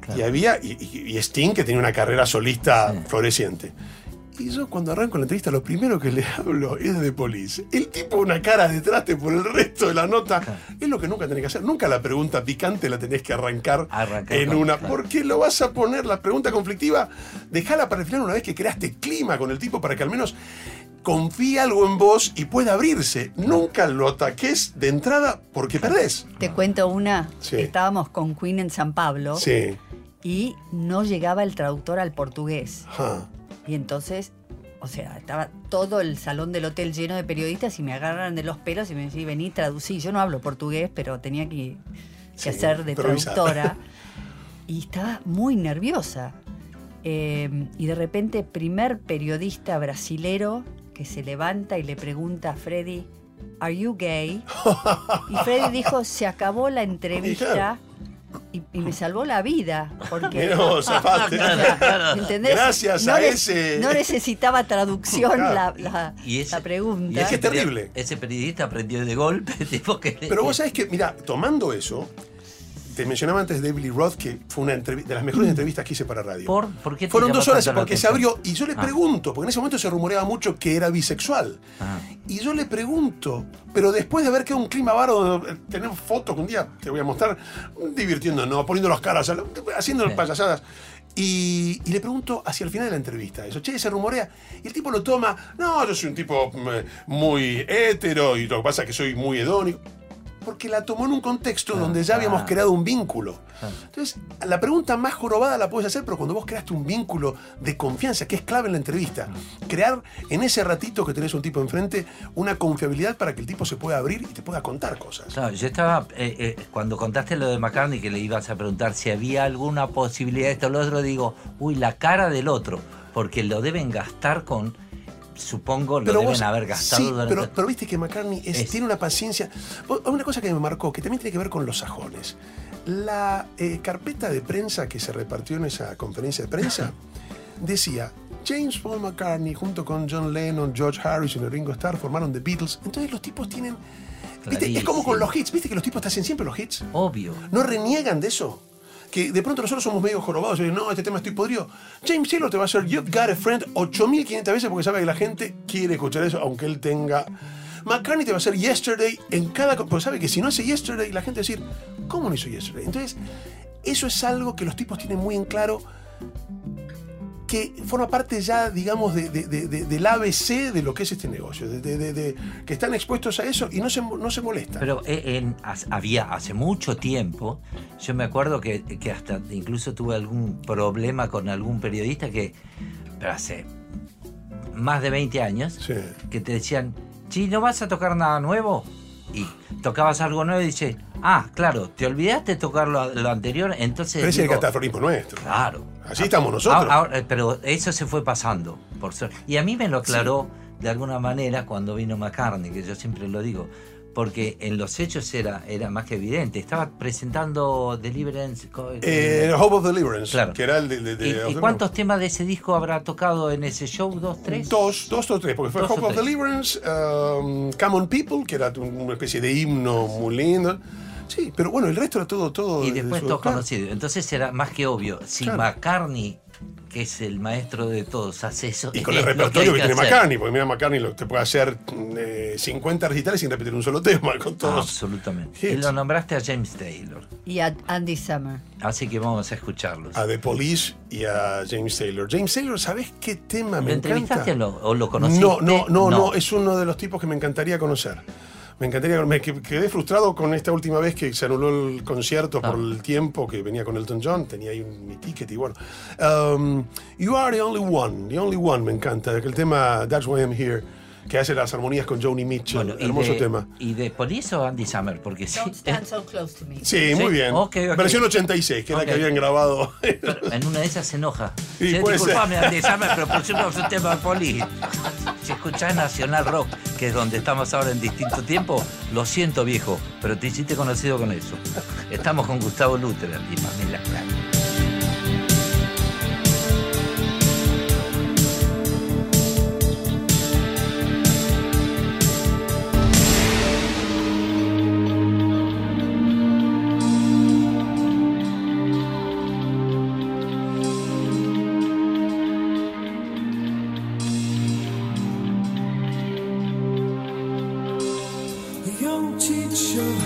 Claro. Y había... Y, y, y Sting, que tenía una carrera solista sí. floreciente. Y yo cuando arranco la entrevista, lo primero que le hablo es de The Police. El tipo una cara de traste por el resto de la nota. Claro. Es lo que nunca tenés que hacer. Nunca la pregunta picante la tenés que arrancar, arrancar en una... Claro. ¿Por qué lo vas a poner? La pregunta conflictiva, dejala para el final una vez que creaste clima con el tipo para que al menos confía algo en vos y pueda abrirse. Nunca lo ataques de entrada porque perdés. Te cuento una. Sí. Estábamos con Queen en San Pablo sí. y no llegaba el traductor al portugués. Huh. Y entonces o sea, estaba todo el salón del hotel lleno de periodistas y me agarraron de los pelos y me decían, vení, traducí. Yo no hablo portugués, pero tenía que, que sí, hacer de improvisar. Traductora. Y estaba muy nerviosa. Eh, y de repente, primer periodista brasilero que se levanta y le pregunta a Freddy, ¿Are you gay? Y Freddy dijo, se acabó la entrevista. Y, y me salvó la vida. Porque, no, zafaste. ¿Entendés? Gracias no a ese. No necesitaba traducción claro. la, la, y ese, la pregunta. Y es que es terrible. Ese periodista aprendió de golpe. Que... Pero vos sabés que, mira, tomando eso, te mencionaba antes David Lee Roth, que fue una de las mejores entrevistas que hice para radio. ¿Por, ¿por qué te Fueron dos horas porque se abrió. Y yo le ah. pregunto, porque en ese momento se rumoreaba mucho que era bisexual. Ah. Y yo le pregunto, pero después de haber quedado un clima bárbaro, tener fotos que un día te voy a mostrar, divirtiéndonos, poniendo las caras, haciendo sí. payasadas. Y, y le pregunto hacia el final de la entrevista eso, che, se rumorea. Y el tipo lo toma, no, yo soy un tipo muy hétero y lo que pasa es que soy muy hedónico. Porque la tomó en un contexto ah, donde ya habíamos ah, creado un vínculo. Ah. Entonces, la pregunta más jorobada la podés hacer, pero cuando vos creaste un vínculo de confianza, que es clave en la entrevista, crear en ese ratito que tenés un tipo enfrente una confiabilidad para que el tipo se pueda abrir y te pueda contar cosas. Claro, yo estaba, eh, eh, cuando contaste lo de McCartney, que le ibas a preguntar si había alguna posibilidad de esto o lo otro, digo, uy, la cara del otro, porque lo deben gastar con... Supongo pero lo deben vos, haber gastado sí, durante... pero, pero viste que McCartney es, es. tiene una paciencia. Una cosa que me marcó, que también tiene que ver con los sajones. La eh, carpeta de prensa que se repartió en esa conferencia de prensa decía, James Paul McCartney junto con John Lennon, George Harrison y Ringo Starr formaron The Beatles. Entonces los tipos tienen... ¿viste? Es como con los hits, viste que los tipos te hacen siempre los hits. Obvio. No reniegan de eso. Que de pronto nosotros somos medio jorobados y no, este tema estoy podrido. James Taylor te va a hacer You've Got a Friend ocho mil quinientas veces porque sabe que la gente quiere escuchar eso, aunque él tenga... McCartney te va a hacer Yesterday en cada... Porque sabe que si no hace Yesterday, la gente va a decir, ¿cómo no hizo Yesterday? Entonces, eso es algo que los tipos tienen muy en claro, que forma parte ya, digamos, de, de, de, de, del A B C de lo que es este negocio, de, de, de, de, que están expuestos a eso y no se, no se molestan. Pero en, en, había hace mucho tiempo, yo me acuerdo que, que hasta incluso tuve algún problema con algún periodista que, pero hace más de veinte años, sí. que te decían, ¿sí, no vas a tocar nada nuevo? Y tocabas algo nuevo y dices, ah, claro, te olvidaste de tocar lo, lo anterior, entonces... Pero ese digo, es el catastrofismo nuestro. Claro. Así estamos nosotros. Ahora, ahora, pero eso se fue pasando, por suerte. Y a mí me lo aclaró sí. de alguna manera cuando vino McCartney, que yo siempre lo digo, porque en los hechos era, era más que evidente. Estaba presentando Deliverance... Eh, Hope of Deliverance, claro. que era el de... de, de ¿Y, ¿y cuántos Deliverance? Temas de ese disco habrá tocado en ese show? ¿Dos, tres? Dos, dos o tres, porque fue dos Hope of Deliverance, um, Come on People, que era una especie de himno muy lindo. Sí, pero bueno, el resto era todo... todo y después de su... todo conocido. Claro. Entonces era más que obvio. Si claro. McCartney, que es el maestro de todos, hace eso... Y con el repertorio que, que tiene hacer. McCartney, porque mira, McCartney lo, te puede hacer eh, cincuenta recitales sin repetir un solo tema con todos. Ah, absolutamente. Hits. Y lo nombraste a James Taylor. Y a Andy Summers. Así que vamos a escucharlos. A The Police y a James Taylor. James Taylor, ¿sabés qué tema ¿Lo me entrevistaste encanta? ¿Lo, o lo conociste? No, no, no, no, no, es uno de los tipos que me encantaría conocer. Me encantaría, me quedé frustrado con esta última vez que se anuló el concierto ah. por el tiempo que venía con Elton John, tenía ahí un, mi ticket y bueno. Um, You Are the Only One, The Only One, me encanta, aquel tema That's Why I'm Here, que hace las armonías con Joni Mitchell, bueno, hermoso de, tema. ¿Y de Police o Andy Summers? Porque sí. Don't stand so close to me. Sí, sí, muy bien. Okay, okay. Versión ochenta y seis, que okay. es la que habían grabado. Pero en una de esas se enoja. Sí, sí, disculpame, Andy Summers, pero pusimos un tema de Police. Si escuchás Nacional Rock, que es donde estamos ahora en distinto tiempo, lo siento, viejo, pero te hiciste conocido con eso. Estamos con Gustavo Lutero y Pamela Gaulán. Close.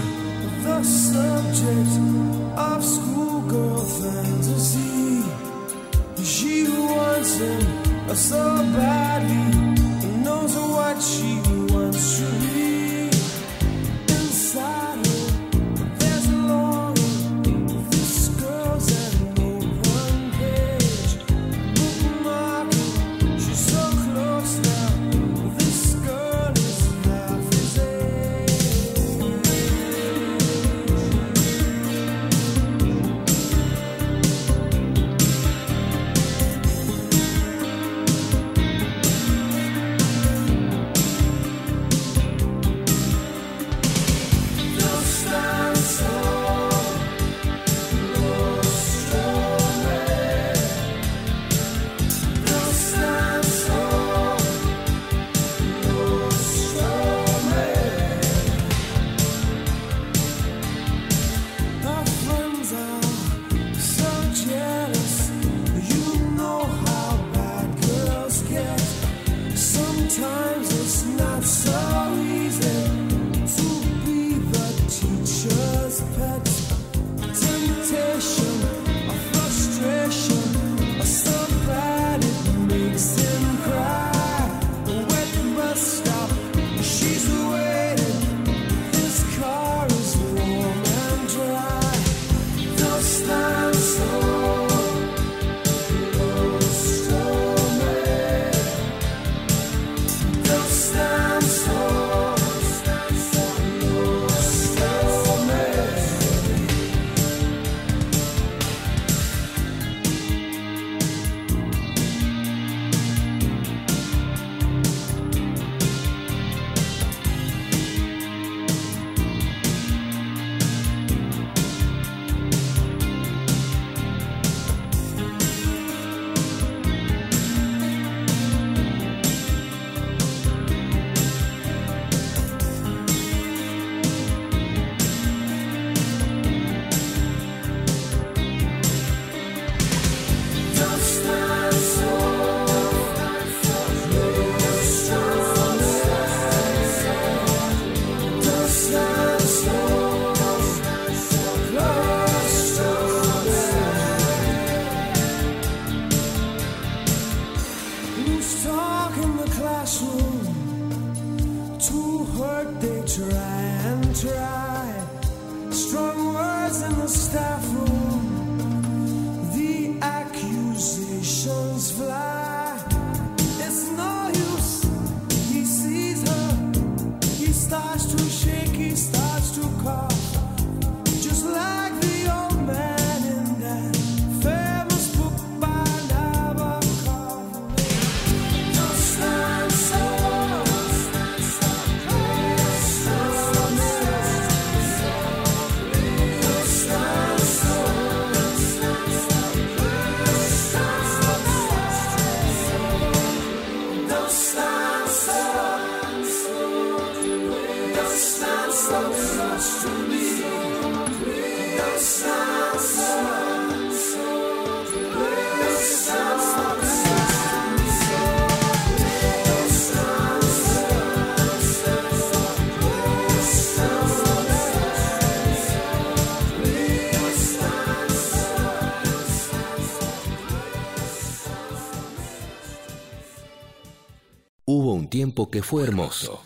Hubo un tiempo que fue hermoso.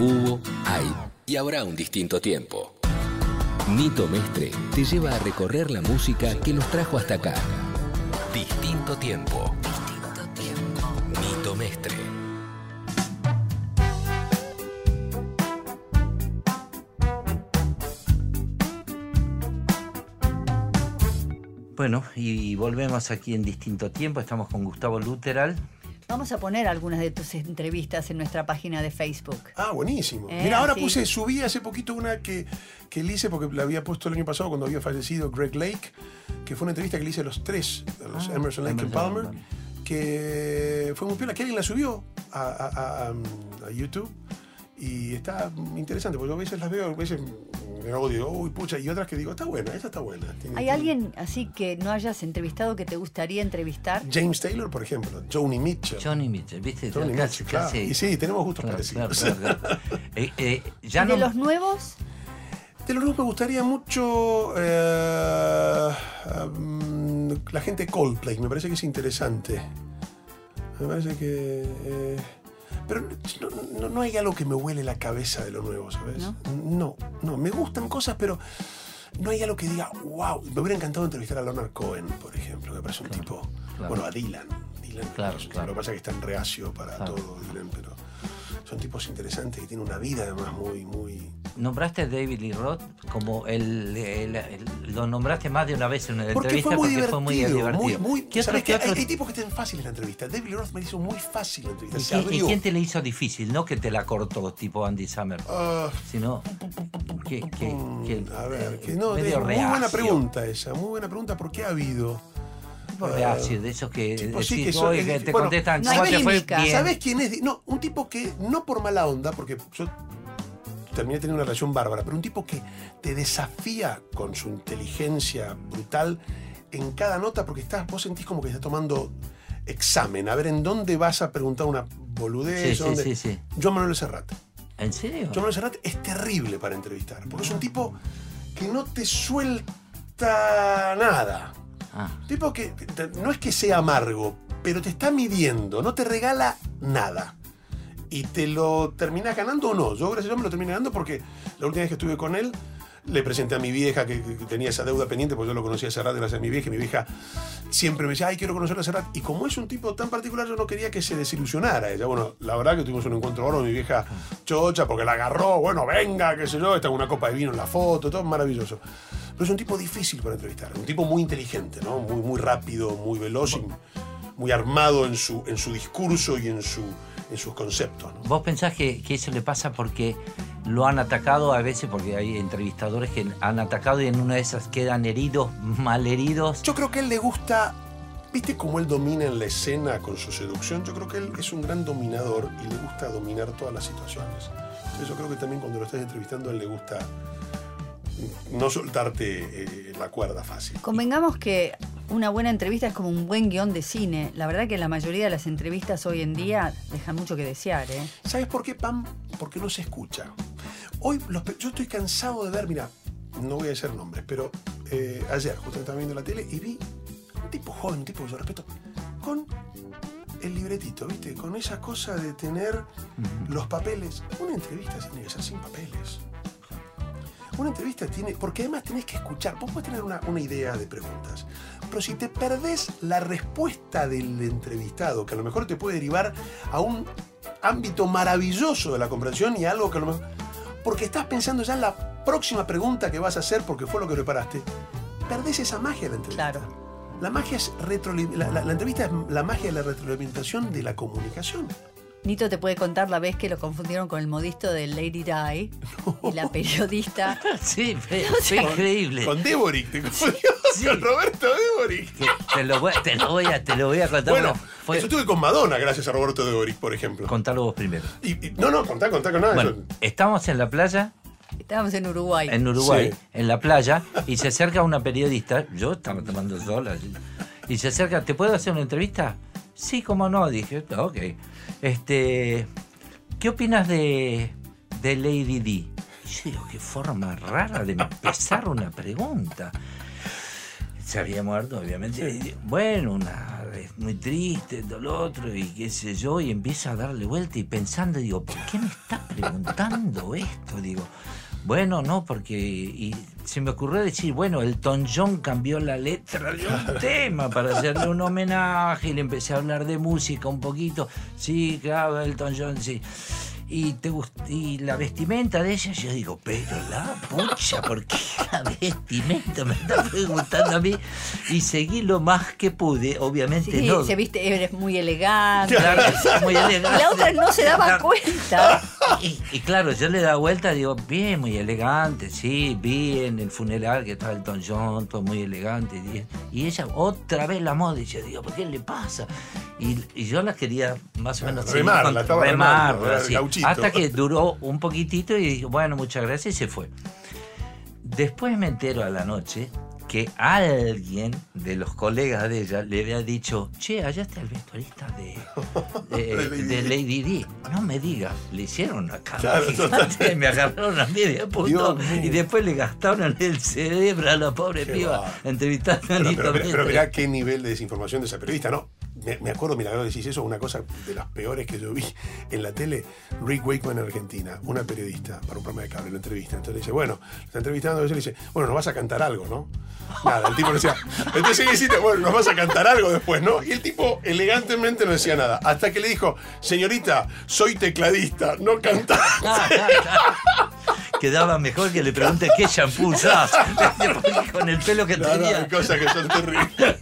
Hubo, hay y habrá un distinto tiempo. Nito Mestre te lleva a recorrer la música que nos trajo hasta acá. Distinto tiempo. Distinto tiempo. Nito Mestre. Bueno, y volvemos aquí en Distinto Tiempo. Estamos con Gustavo Lutero. Vamos a poner algunas de tus entrevistas en nuestra página de Facebook. Ah, buenísimo. Eh, Mira, ahora sí. puse, subí hace poquito una que, que le hice porque la había puesto el año pasado cuando había fallecido Greg Lake, que fue una entrevista que le hice a los tres, a los ah, Emerson, Lake y Palmer, Palmer, que fue muy piola, que alguien la subió a, a, a, a YouTube. Y está interesante, porque yo a veces las veo, a veces me odio, uy, pucha, y otras que digo, está buena, esa está buena. Tiene, ¿Hay tiene... alguien así que no hayas entrevistado que te gustaría entrevistar? James Taylor, por ejemplo, Joni Mitchell. Joni Mitchell, ¿viste? Joni Mitchell, claro. Casi... Y sí, tenemos gustos claro, parecidos. Claro, claro, claro. eh, eh, ya ¿Y no... de los nuevos? De los nuevos me gustaría mucho eh, um, la gente Coldplay, me parece que es interesante. Me parece que... Eh... Pero no, no, no hay algo que me huele la cabeza de lo nuevo, ¿sabes? No, no, no. Me gustan cosas, pero no hay algo que diga, wow. Me hubiera encantado entrevistar a Leonard Cohen, por ejemplo, que parece un claro, tipo... Claro. Bueno, a Dylan. Dylan claro, es, claro. Lo que pasa es que está en reacio para claro. todo, Dylan, pero son tipos interesantes que tienen una vida, además, muy, muy... Nombraste a David Lee Roth como el, el, el, el... Lo nombraste más de una vez en una porque entrevista fue muy porque fue muy divertido. Muy, muy, ¿Qué otro, qué otro... hay, hay tipos que están fáciles la entrevista. David Lee Roth me hizo muy fácil la entrevista. ¿Y, se abrió. ¿Y quién te la hizo difícil? No que te la cortó, tipo Andy Summers. Uh, sino... Que, que, que, a ver, que no, medio muy buena pregunta esa. Muy buena pregunta, ¿por qué ha habido...? Reacio, de esos que, tipo, sí, que, son, que te bueno, contestan no ¿sabes, fue bien? ¿Sabes quién es? No, un tipo que, no por mala onda, porque yo terminé teniendo una relación bárbara, pero un tipo que te desafía con su inteligencia brutal en cada nota, porque estás, vos sentís como que estás tomando examen, a ver en dónde vas a preguntar una boludez. Sí, dónde... sí, sí, sí. Joan Manuel Serrat. ¿En serio? Joan Manuel Serrat es terrible para entrevistar, porque no. es un tipo que no te suelta nada. Ah. Tipo que no es que sea amargo, pero te está midiendo, no te regala nada. Y te lo terminás ganando o no. Yo, gracias a Dios, me lo terminé ganando porque la última vez que estuve con él, le presenté a mi vieja que, que tenía esa deuda pendiente, porque yo lo conocía a Serrat gracias a mi vieja. Y mi vieja siempre me decía, ay, quiero conocer a Serrat. Y como es un tipo tan particular, yo no quería que se desilusionara ella. Bueno, la verdad que tuvimos un encuentro ahora con mi vieja chocha, porque la agarró, bueno, venga, qué sé yo, está una copa de vino en la foto, todo maravilloso. Pero es un tipo difícil para entrevistar, un tipo muy inteligente, ¿no? Muy, muy rápido, muy veloz, y muy armado en su, en su discurso y en, su, en sus conceptos, ¿no? ¿Vos pensás que, que eso le pasa porque lo han atacado a veces? Porque hay entrevistadores que han atacado y en una de esas quedan heridos, malheridos. Yo creo que a él le gusta, ¿viste cómo él domina en la escena con su seducción? Yo creo que él es un gran dominador y le gusta dominar todas las situaciones. Entonces yo creo que también cuando lo estás entrevistando a él le gusta... no soltarte eh, la cuerda fácil. Convengamos que una buena entrevista es como un buen guión de cine. La verdad que la mayoría de las entrevistas hoy en día dejan mucho que desear, ¿eh? ¿Sabes por qué, Pam? Porque no se escucha. Hoy los, yo estoy cansado de ver, mira, no voy a decir nombres, pero eh, ayer justo estaba viendo la tele y vi un tipo joven, un tipo que yo respeto, con el libretito, ¿viste? Con esa cosa de tener uh-huh. los papeles. Una entrevista tiene que ser sin papeles. Una entrevista tiene... Porque además tenés que escuchar. Vos podés tener una, una idea de preguntas. Pero si te perdés la respuesta del entrevistado, que a lo mejor te puede derivar a un ámbito maravilloso de la comprensión y algo que a lo mejor... Porque estás pensando ya en la próxima pregunta que vas a hacer porque fue lo que preparaste. Perdés esa magia de la entrevista. Claro. La magia es retro, la, la, la entrevista es la magia de la retroalimentación de la comunicación. Nito te puede contar la vez que lo confundieron con el modisto de Lady Di no. y la periodista. Sí, fue, o sea, fue increíble. Con Deboric, te confundió sí. con Roberto Deboric. Te, te, lo voy, te, lo voy a, te lo voy a contar. Bueno, fue... eso estuve con Madonna gracias a Roberto Deboric, por ejemplo. Contalo vos primero. Y, y, no, no, contá, contá con nada. Bueno, yo... Estamos en la playa. Estábamos en Uruguay. En Uruguay, sí. en la playa, y se acerca una periodista. Yo estaba tomando sol. Y se acerca, ¿te puedo hacer una entrevista? Sí, cómo no, dije, ok. Este, ¿qué opinas de, de Lady Di? Y yo digo, qué forma rara de empezar una pregunta. Se había muerto, obviamente. Bueno, una, es muy triste, todo lo otro, y qué sé yo, y empieza a darle vuelta y pensando, digo, ¿por qué me está preguntando esto? Digo, bueno, no, porque... Y se me ocurrió decir, bueno, Elton John cambió la letra de un tema para hacerle un homenaje, y le empecé a hablar de música un poquito. Sí, claro, Elton John, sí. Y, te y la vestimenta de ella, yo digo, pero la pucha, ¿por qué la vestimenta me está preguntando a mí? Y seguí lo más que pude, obviamente sí, no. Se viste, eres muy elegante. Claro, muy elegante. La otra no se daba claro. cuenta. Y, y claro, yo le daba vuelta, digo, bien, muy elegante, sí, vi en el funeral que estaba Elton John, todo muy elegante. Y ella otra vez la moda, y yo digo, ¿por qué le pasa? Y, y yo la quería más o menos... Remar, la estaba remar, remando, hasta que duró un poquitito y dije, bueno, muchas gracias, y se fue. Después me entero a la noche que alguien de los colegas de ella le había dicho, che, allá está el vestuarista de, de, de Lady Di. No me digas, le hicieron una cara gigante, me agarraron a mí de puto y después le gastaron el cerebro a la pobre piba entrevistando a Nito Mestre. Pero, pero mirá qué nivel de desinformación de esa periodista, ¿no? Me, me acuerdo, mira, ahora decís eso, una cosa de las peores que yo vi en la tele. Rick Wakeman en Argentina, una periodista para un programa de cable, lo entrevista. Entonces le dice, bueno, lo está entrevistando, y yo le dice, bueno, nos vas a cantar algo, ¿no? Nada, el tipo le decía, entonces le hiciste, bueno, nos vas a cantar algo después, ¿no? Y el tipo elegantemente no decía nada, hasta que le dijo, señorita, soy tecladista, no cantante. Ah, ah, ah. Quedaba mejor que le pregunte qué shampoo usás, con el pelo que no, tenía. No, cosas que son terribles.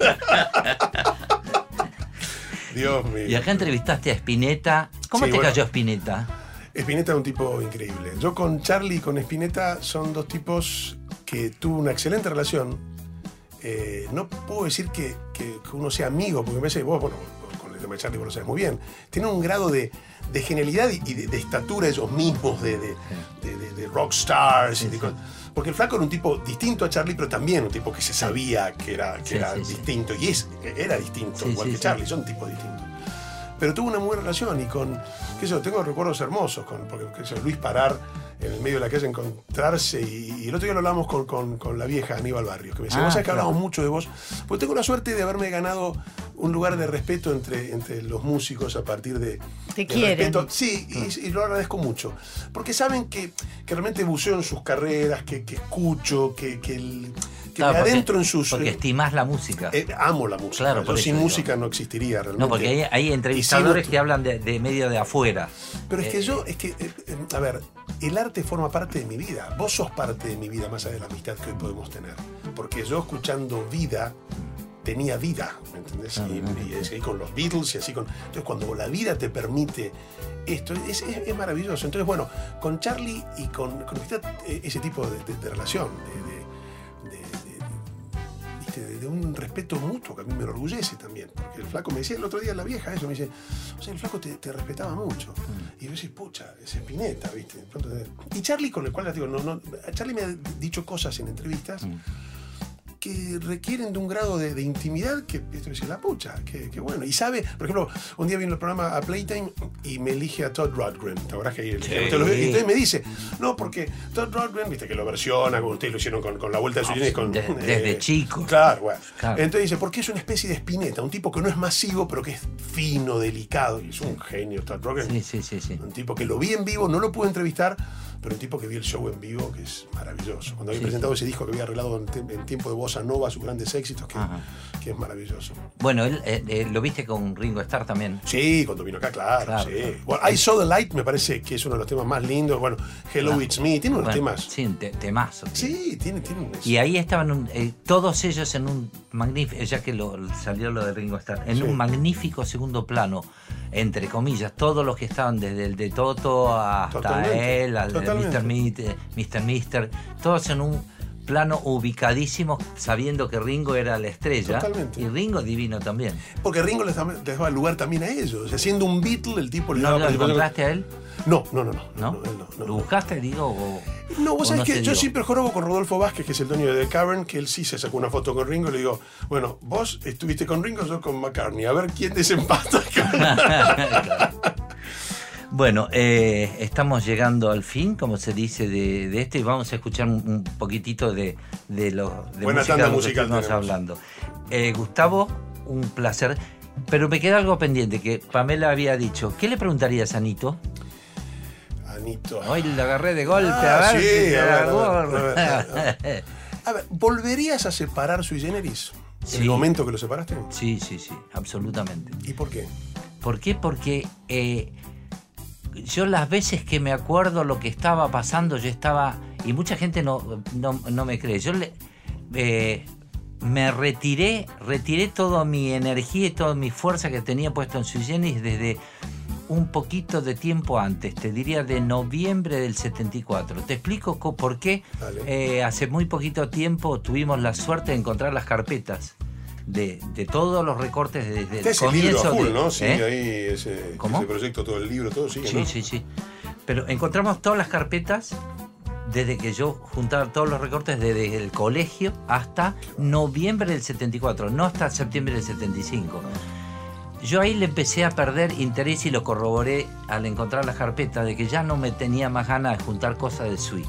Dios mío. Y acá entrevistaste a Spinetta. ¿Cómo sí, te bueno, cayó Spinetta? Spinetta es un tipo increíble. Yo con Charlie y con Spinetta son dos tipos que tuve una excelente relación. Eh, no puedo decir que, que, que uno sea amigo, porque me parece que vos, bueno, con el tema de Charlie vos lo sabes muy bien. Tienen un grado de, de genialidad y de, de estatura ellos mismos, de, de, de, de, de rock stars. Sí, y de sí. cosas. Porque el flaco era un tipo distinto a Charlie, pero también un tipo que se sabía que era, que sí, era sí, distinto. Sí. Y es, era distinto, sí, igual sí, que Charlie, sí. son tipos distintos. Pero tuvo una muy buena relación y con, qué sé yo, tengo recuerdos hermosos, con, porque qué sé yo, Luis parar en el medio de la calle, encontrarse. Y, y el otro día lo hablamos con, con, con la vieja Aníbal Barrios, que me decía, ah, vos sabés claro. que hablamos mucho de vos, porque tengo la suerte de haberme ganado un lugar de respeto entre, entre los músicos a partir de... Te quieren. Respeto. Sí, y, y lo agradezco mucho. Porque saben que, que realmente buceo en sus carreras, que, que escucho, que, que, el, que claro, me porque, adentro en sus... Porque estimás la música. Eh, amo la música. Claro, yo sin digo. música no existiría realmente. No, porque hay, hay entrevistadores si no, que hablan de, de medio de afuera. Pero es que eh, yo, es que, eh, a ver, el arte forma parte de mi vida. Vos sos parte de mi vida, más allá de la amistad que hoy podemos tener. Porque yo escuchando Vida... tenía vida, ¿me entendés? Claro, y, claro. y así con los Beatles y así con... Entonces, cuando la vida te permite esto, es, es, es maravilloso. Entonces, bueno, con Charlie y con, con ese tipo de, de, de relación, de, de, de, de, de, de un respeto mutuo que a mí me enorgullece también. Porque el flaco me decía el otro día, la vieja, eso, me dice, o sea, el flaco te, te respetaba mucho. Mm. Y yo decía, pucha, es Spinetta, ¿viste? Y Charlie, con el cual, les digo, no, no, Charlie me ha dicho cosas en entrevistas... Mm. que requieren de un grado de, de intimidad que esto es la pucha, que, que bueno. Y sabe, por ejemplo, un día vino el programa a Playtime y me elige a Todd Rundgren, ¿te acordás que ahí el, sí. te lo, y entonces me dice, no, porque Todd Rundgren, viste que lo versiona, como ustedes lo hicieron con, con la vuelta de su cine, con de, eh, desde chico. Claro, bueno. Claro. Entonces dice, porque es una especie de Spinetta, un tipo que no es masivo, pero que es fino, delicado, y es un genio Todd Rundgren. Sí, sí, sí, sí. Un tipo que lo vi en vivo, no lo pude entrevistar, pero un tipo que vi el show en vivo, que es maravilloso. Cuando había sí, presentado sí. ese disco que había arreglado en, en tiempo de bossa nova, sus grandes éxitos, que, que es maravilloso. Bueno, él, eh, eh, ¿lo viste con Ringo Starr también? Sí, cuando vino acá, claro. claro, sí. claro. Bueno, I Saw the Light me parece que es uno de los temas más lindos. Bueno, Hello claro. It's Me, tiene unos bueno, temas. Sí, te, temazo. Tío. Sí, tiene, tiene eso. Y ahí estaban un, eh, todos ellos en un magnífico, ya que lo, salió lo de Ringo Starr, en sí. un magnífico segundo plano, entre comillas, todos los que estaban, desde el de Toto hasta Totalmente. él, al mister Mister, mister Mister, todos en un plano ubicadísimo, sabiendo que Ringo era la estrella. Totalmente. Y Ringo divino también. Porque Ringo les daba lugar también a ellos. O sea, siendo un Beatle, el tipo le daba... ¿No lo encontraste a él? No, no, no. no, ¿No? no, no, no ¿Lo buscaste, no. digo? O, no, vos sabés no que yo digo? siempre jorobo con Rodolfo Vázquez, que es el dueño de The Cavern, que él sí se sacó una foto con Ringo y le digo, bueno, vos estuviste con Ringo, yo con McCartney, a ver quién desempata. Bueno, eh, estamos llegando al fin, como se dice, de, de esto, y vamos a escuchar un, un poquitito de, de lo de Buena música, tanda musical que estamos hablando. Eh, Gustavo, un placer. Pero me queda algo pendiente que Pamela había dicho. ¿Qué le preguntarías a Nito? A Nito. Hoy le agarré de golpe. Ah, a ver, sí, a ver, a ver, a ver. A ver, ¿volverías a separar Sui Generis? Sí. ¿En el momento que lo separaste? Sí, sí, sí, absolutamente. ¿Y por qué? ¿Por qué? Porque eh, yo las veces que me acuerdo lo que estaba pasando, yo estaba... Y mucha gente no, no, no me cree. Yo le... Eh, me retiré, retiré toda mi energía y toda mi fuerza que tenía puesto en Sui Generis desde un poquito de tiempo antes, te diría de noviembre del setenta y cuatro. Te explico por qué. Eh, hace muy poquito tiempo tuvimos la suerte de encontrar las carpetas de, de todos los recortes desde este el comienzo. Este es el libro a full, de, ¿no? Sí, ¿eh? Ahí ese, ese proyecto, todo el libro, todo sigue, sí, ¿no? Sí, sí. Pero encontramos todas las carpetas desde que yo juntaba todos los recortes desde el colegio hasta noviembre del setenta y cuatro, no hasta septiembre del setenta y cinco. Yo ahí le empecé a perder interés y lo corroboré al encontrar la carpeta de que ya no me tenía más ganas de juntar cosas del Sui.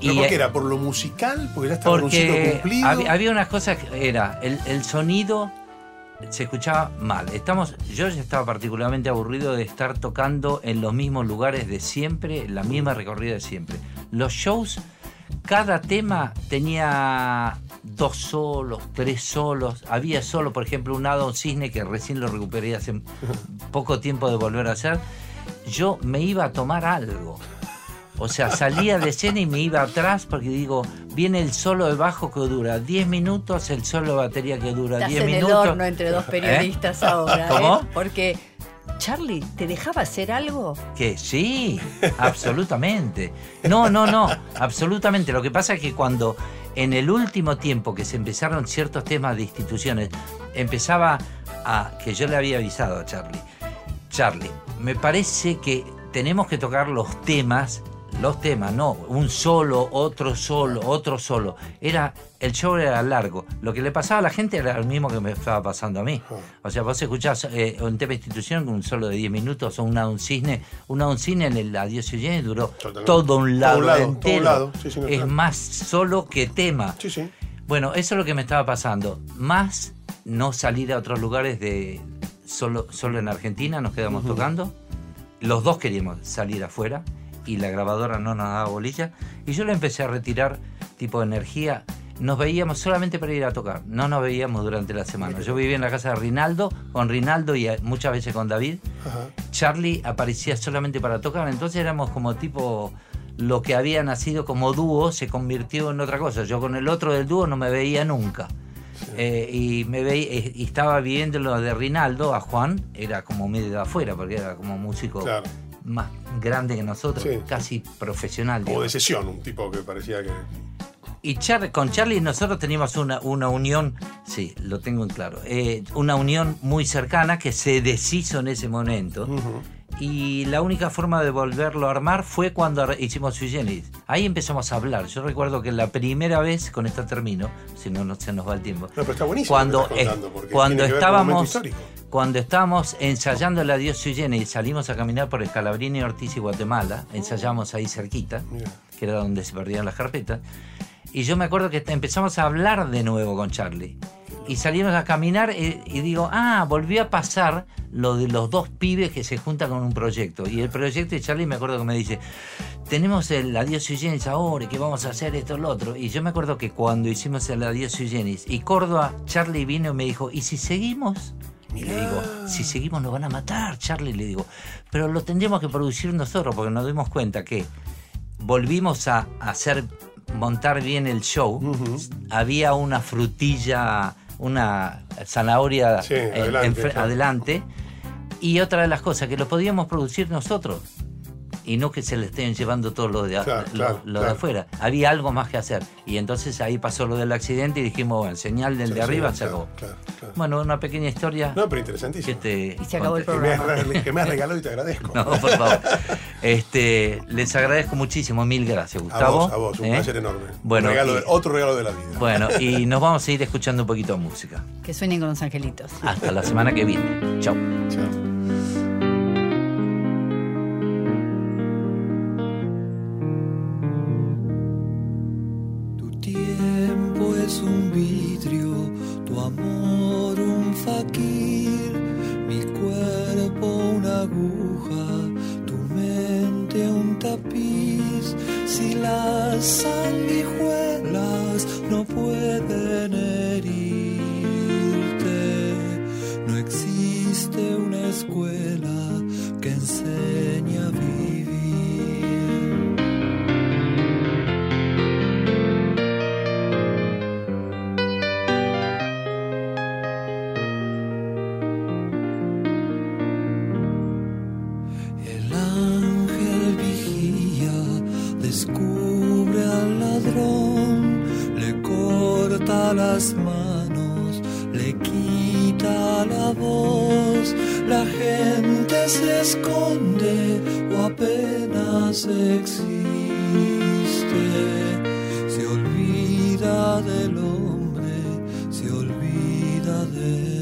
¿Pero por qué era? ¿Por lo musical? ¿Porque ya estaba en un ciclo cumplido? Había, había unas cosas que era, el, el sonido se escuchaba mal. Estamos, yo ya estaba particularmente aburrido de estar tocando en los mismos lugares de siempre, la misma recorrida de siempre. Los shows, cada tema tenía dos solos, tres solos. Había solo, por ejemplo, un Adon Cisne que recién lo recuperé hace poco tiempo de volver a hacer. Yo me iba a tomar algo. O sea, salía de escena y me iba atrás porque digo, viene el solo de bajo que dura diez minutos, el solo de batería que dura diez minutos. Estás en el horno entre dos periodistas, ¿eh? Ahora. ¿Cómo? ¿Eh? Porque, Charlie, ¿te dejaba hacer algo? Que sí, absolutamente. No, no, no, absolutamente. Lo que pasa es que cuando en el último tiempo que se empezaron ciertos temas de instituciones, empezaba a... que yo le había avisado a Charlie. Charlie, me parece que tenemos que tocar los temas... Los temas, no, un solo, otro solo, otro solo. Era, el show era largo. Lo que le pasaba a la gente era lo mismo que me estaba pasando a mí. O sea, vos escuchás eh, un tema de institución con un solo de diez minutos o una, un cisne. Una un cisne en el Adiós Sui Generis duró todo un lado, todo lado entero. Todo lado. Sí, sí, es más solo que tema. Sí, sí. Bueno, eso es lo que me estaba pasando. Más no salir a otros lugares de solo, solo en Argentina, nos quedamos uh-huh. tocando. Los dos queríamos salir afuera. Y la grabadora no nos daba bolilla. Y yo le empecé a retirar tipo de energía. Nos veíamos solamente para ir a tocar. No nos veíamos durante la semana. Yo vivía en la casa de Rinaldo, con Rinaldo y muchas veces con David. Ajá. Charlie aparecía solamente para tocar. Entonces éramos como tipo... Lo que había nacido como dúo se convirtió en otra cosa. Yo con el otro del dúo no me veía nunca. Sí. Eh, y, me veía, y estaba viviendo lo de Rinaldo, a Juan. Era como medio de afuera, porque era como músico... Claro. Más grande que nosotros, sí, casi profesional. Como de sesión, un tipo que parecía que... Y Char con Charlie nosotros teníamos una, una unión, sí, lo tengo en claro, eh, una unión muy cercana que se deshizo en ese momento. Uh-huh. Y la única forma de volverlo a armar fue cuando hicimos Sui Generis. Ahí empezamos a hablar. Yo recuerdo que la primera vez, con esta termino, si no, no se nos va el tiempo. No, pero está buenísimo. Cuando, es, cuando, estábamos, cuando estábamos ensayando el Adiós Sui Generis, salimos a caminar por el Escalabrini, Ortiz y Guatemala. Ensayamos ahí cerquita, yeah, que era donde se perdían las carpetas. Y yo me acuerdo que empezamos a hablar de nuevo con Charlie. Y salimos a caminar y, y digo, ah, volvió a pasar lo de los dos pibes que se juntan con un proyecto. Y el proyecto de Charlie, me acuerdo que me dice, tenemos el Adiós Sui Generis ahora y que vamos a hacer esto o lo otro. Y yo me acuerdo que cuando hicimos el Adiós Sui Generis y Córdoba, Charlie vino y me dijo, ¿y si seguimos? Y le digo, si seguimos nos van a matar, Charlie. Le digo, pero lo tendremos que producir nosotros porque nos dimos cuenta que volvimos a hacer, montar bien el show. Uh-huh. Había una frutilla... una zanahoria, sí, adelante, en, en, adelante. Y otra de las cosas que lo podíamos producir nosotros y no que se le estén llevando todo lo de, claro, lo, claro, lo claro. de afuera. Había algo más que hacer y entonces ahí pasó lo del accidente y dijimos, bueno, señal del sí, de arriba sí, se acabó. Claro, claro, claro. Bueno, una pequeña historia. No, pero interesantísimo. Y se acabó el programa. Que me, que me has regalado y te agradezco. No, por favor. Este, les agradezco muchísimo, mil gracias, Gustavo. A vos, a vos, un ¿Eh? placer enorme. Bueno, un regalo y, de, otro regalo de la vida. Bueno, y nos vamos a ir escuchando un poquito de música. Que suenen con los angelitos. Hasta la semana que viene. Chao. Chao. amor un faquir, mi cuerpo una aguja, tu mente un tapiz. Si las sanguijuelas no pueden herirte, no existe una escuela que enseñe a vivir. Las manos le quita la voz, la gente se esconde o apenas existe, se olvida del hombre, se olvida de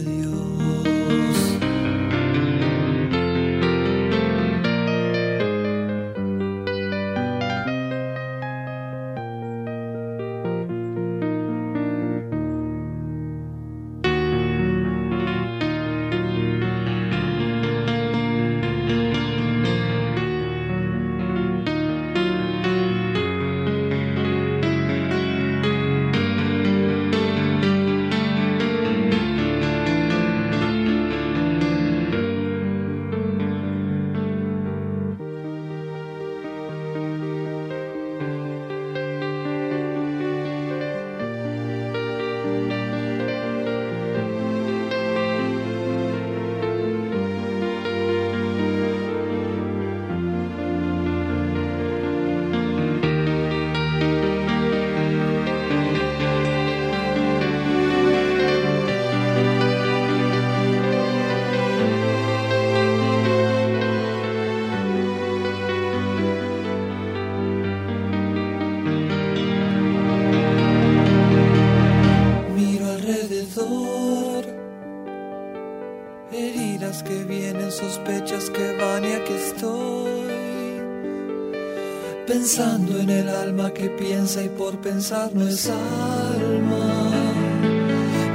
pensando en el alma que piensa y por pensar no es alma,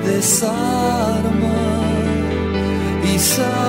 desarma y salva.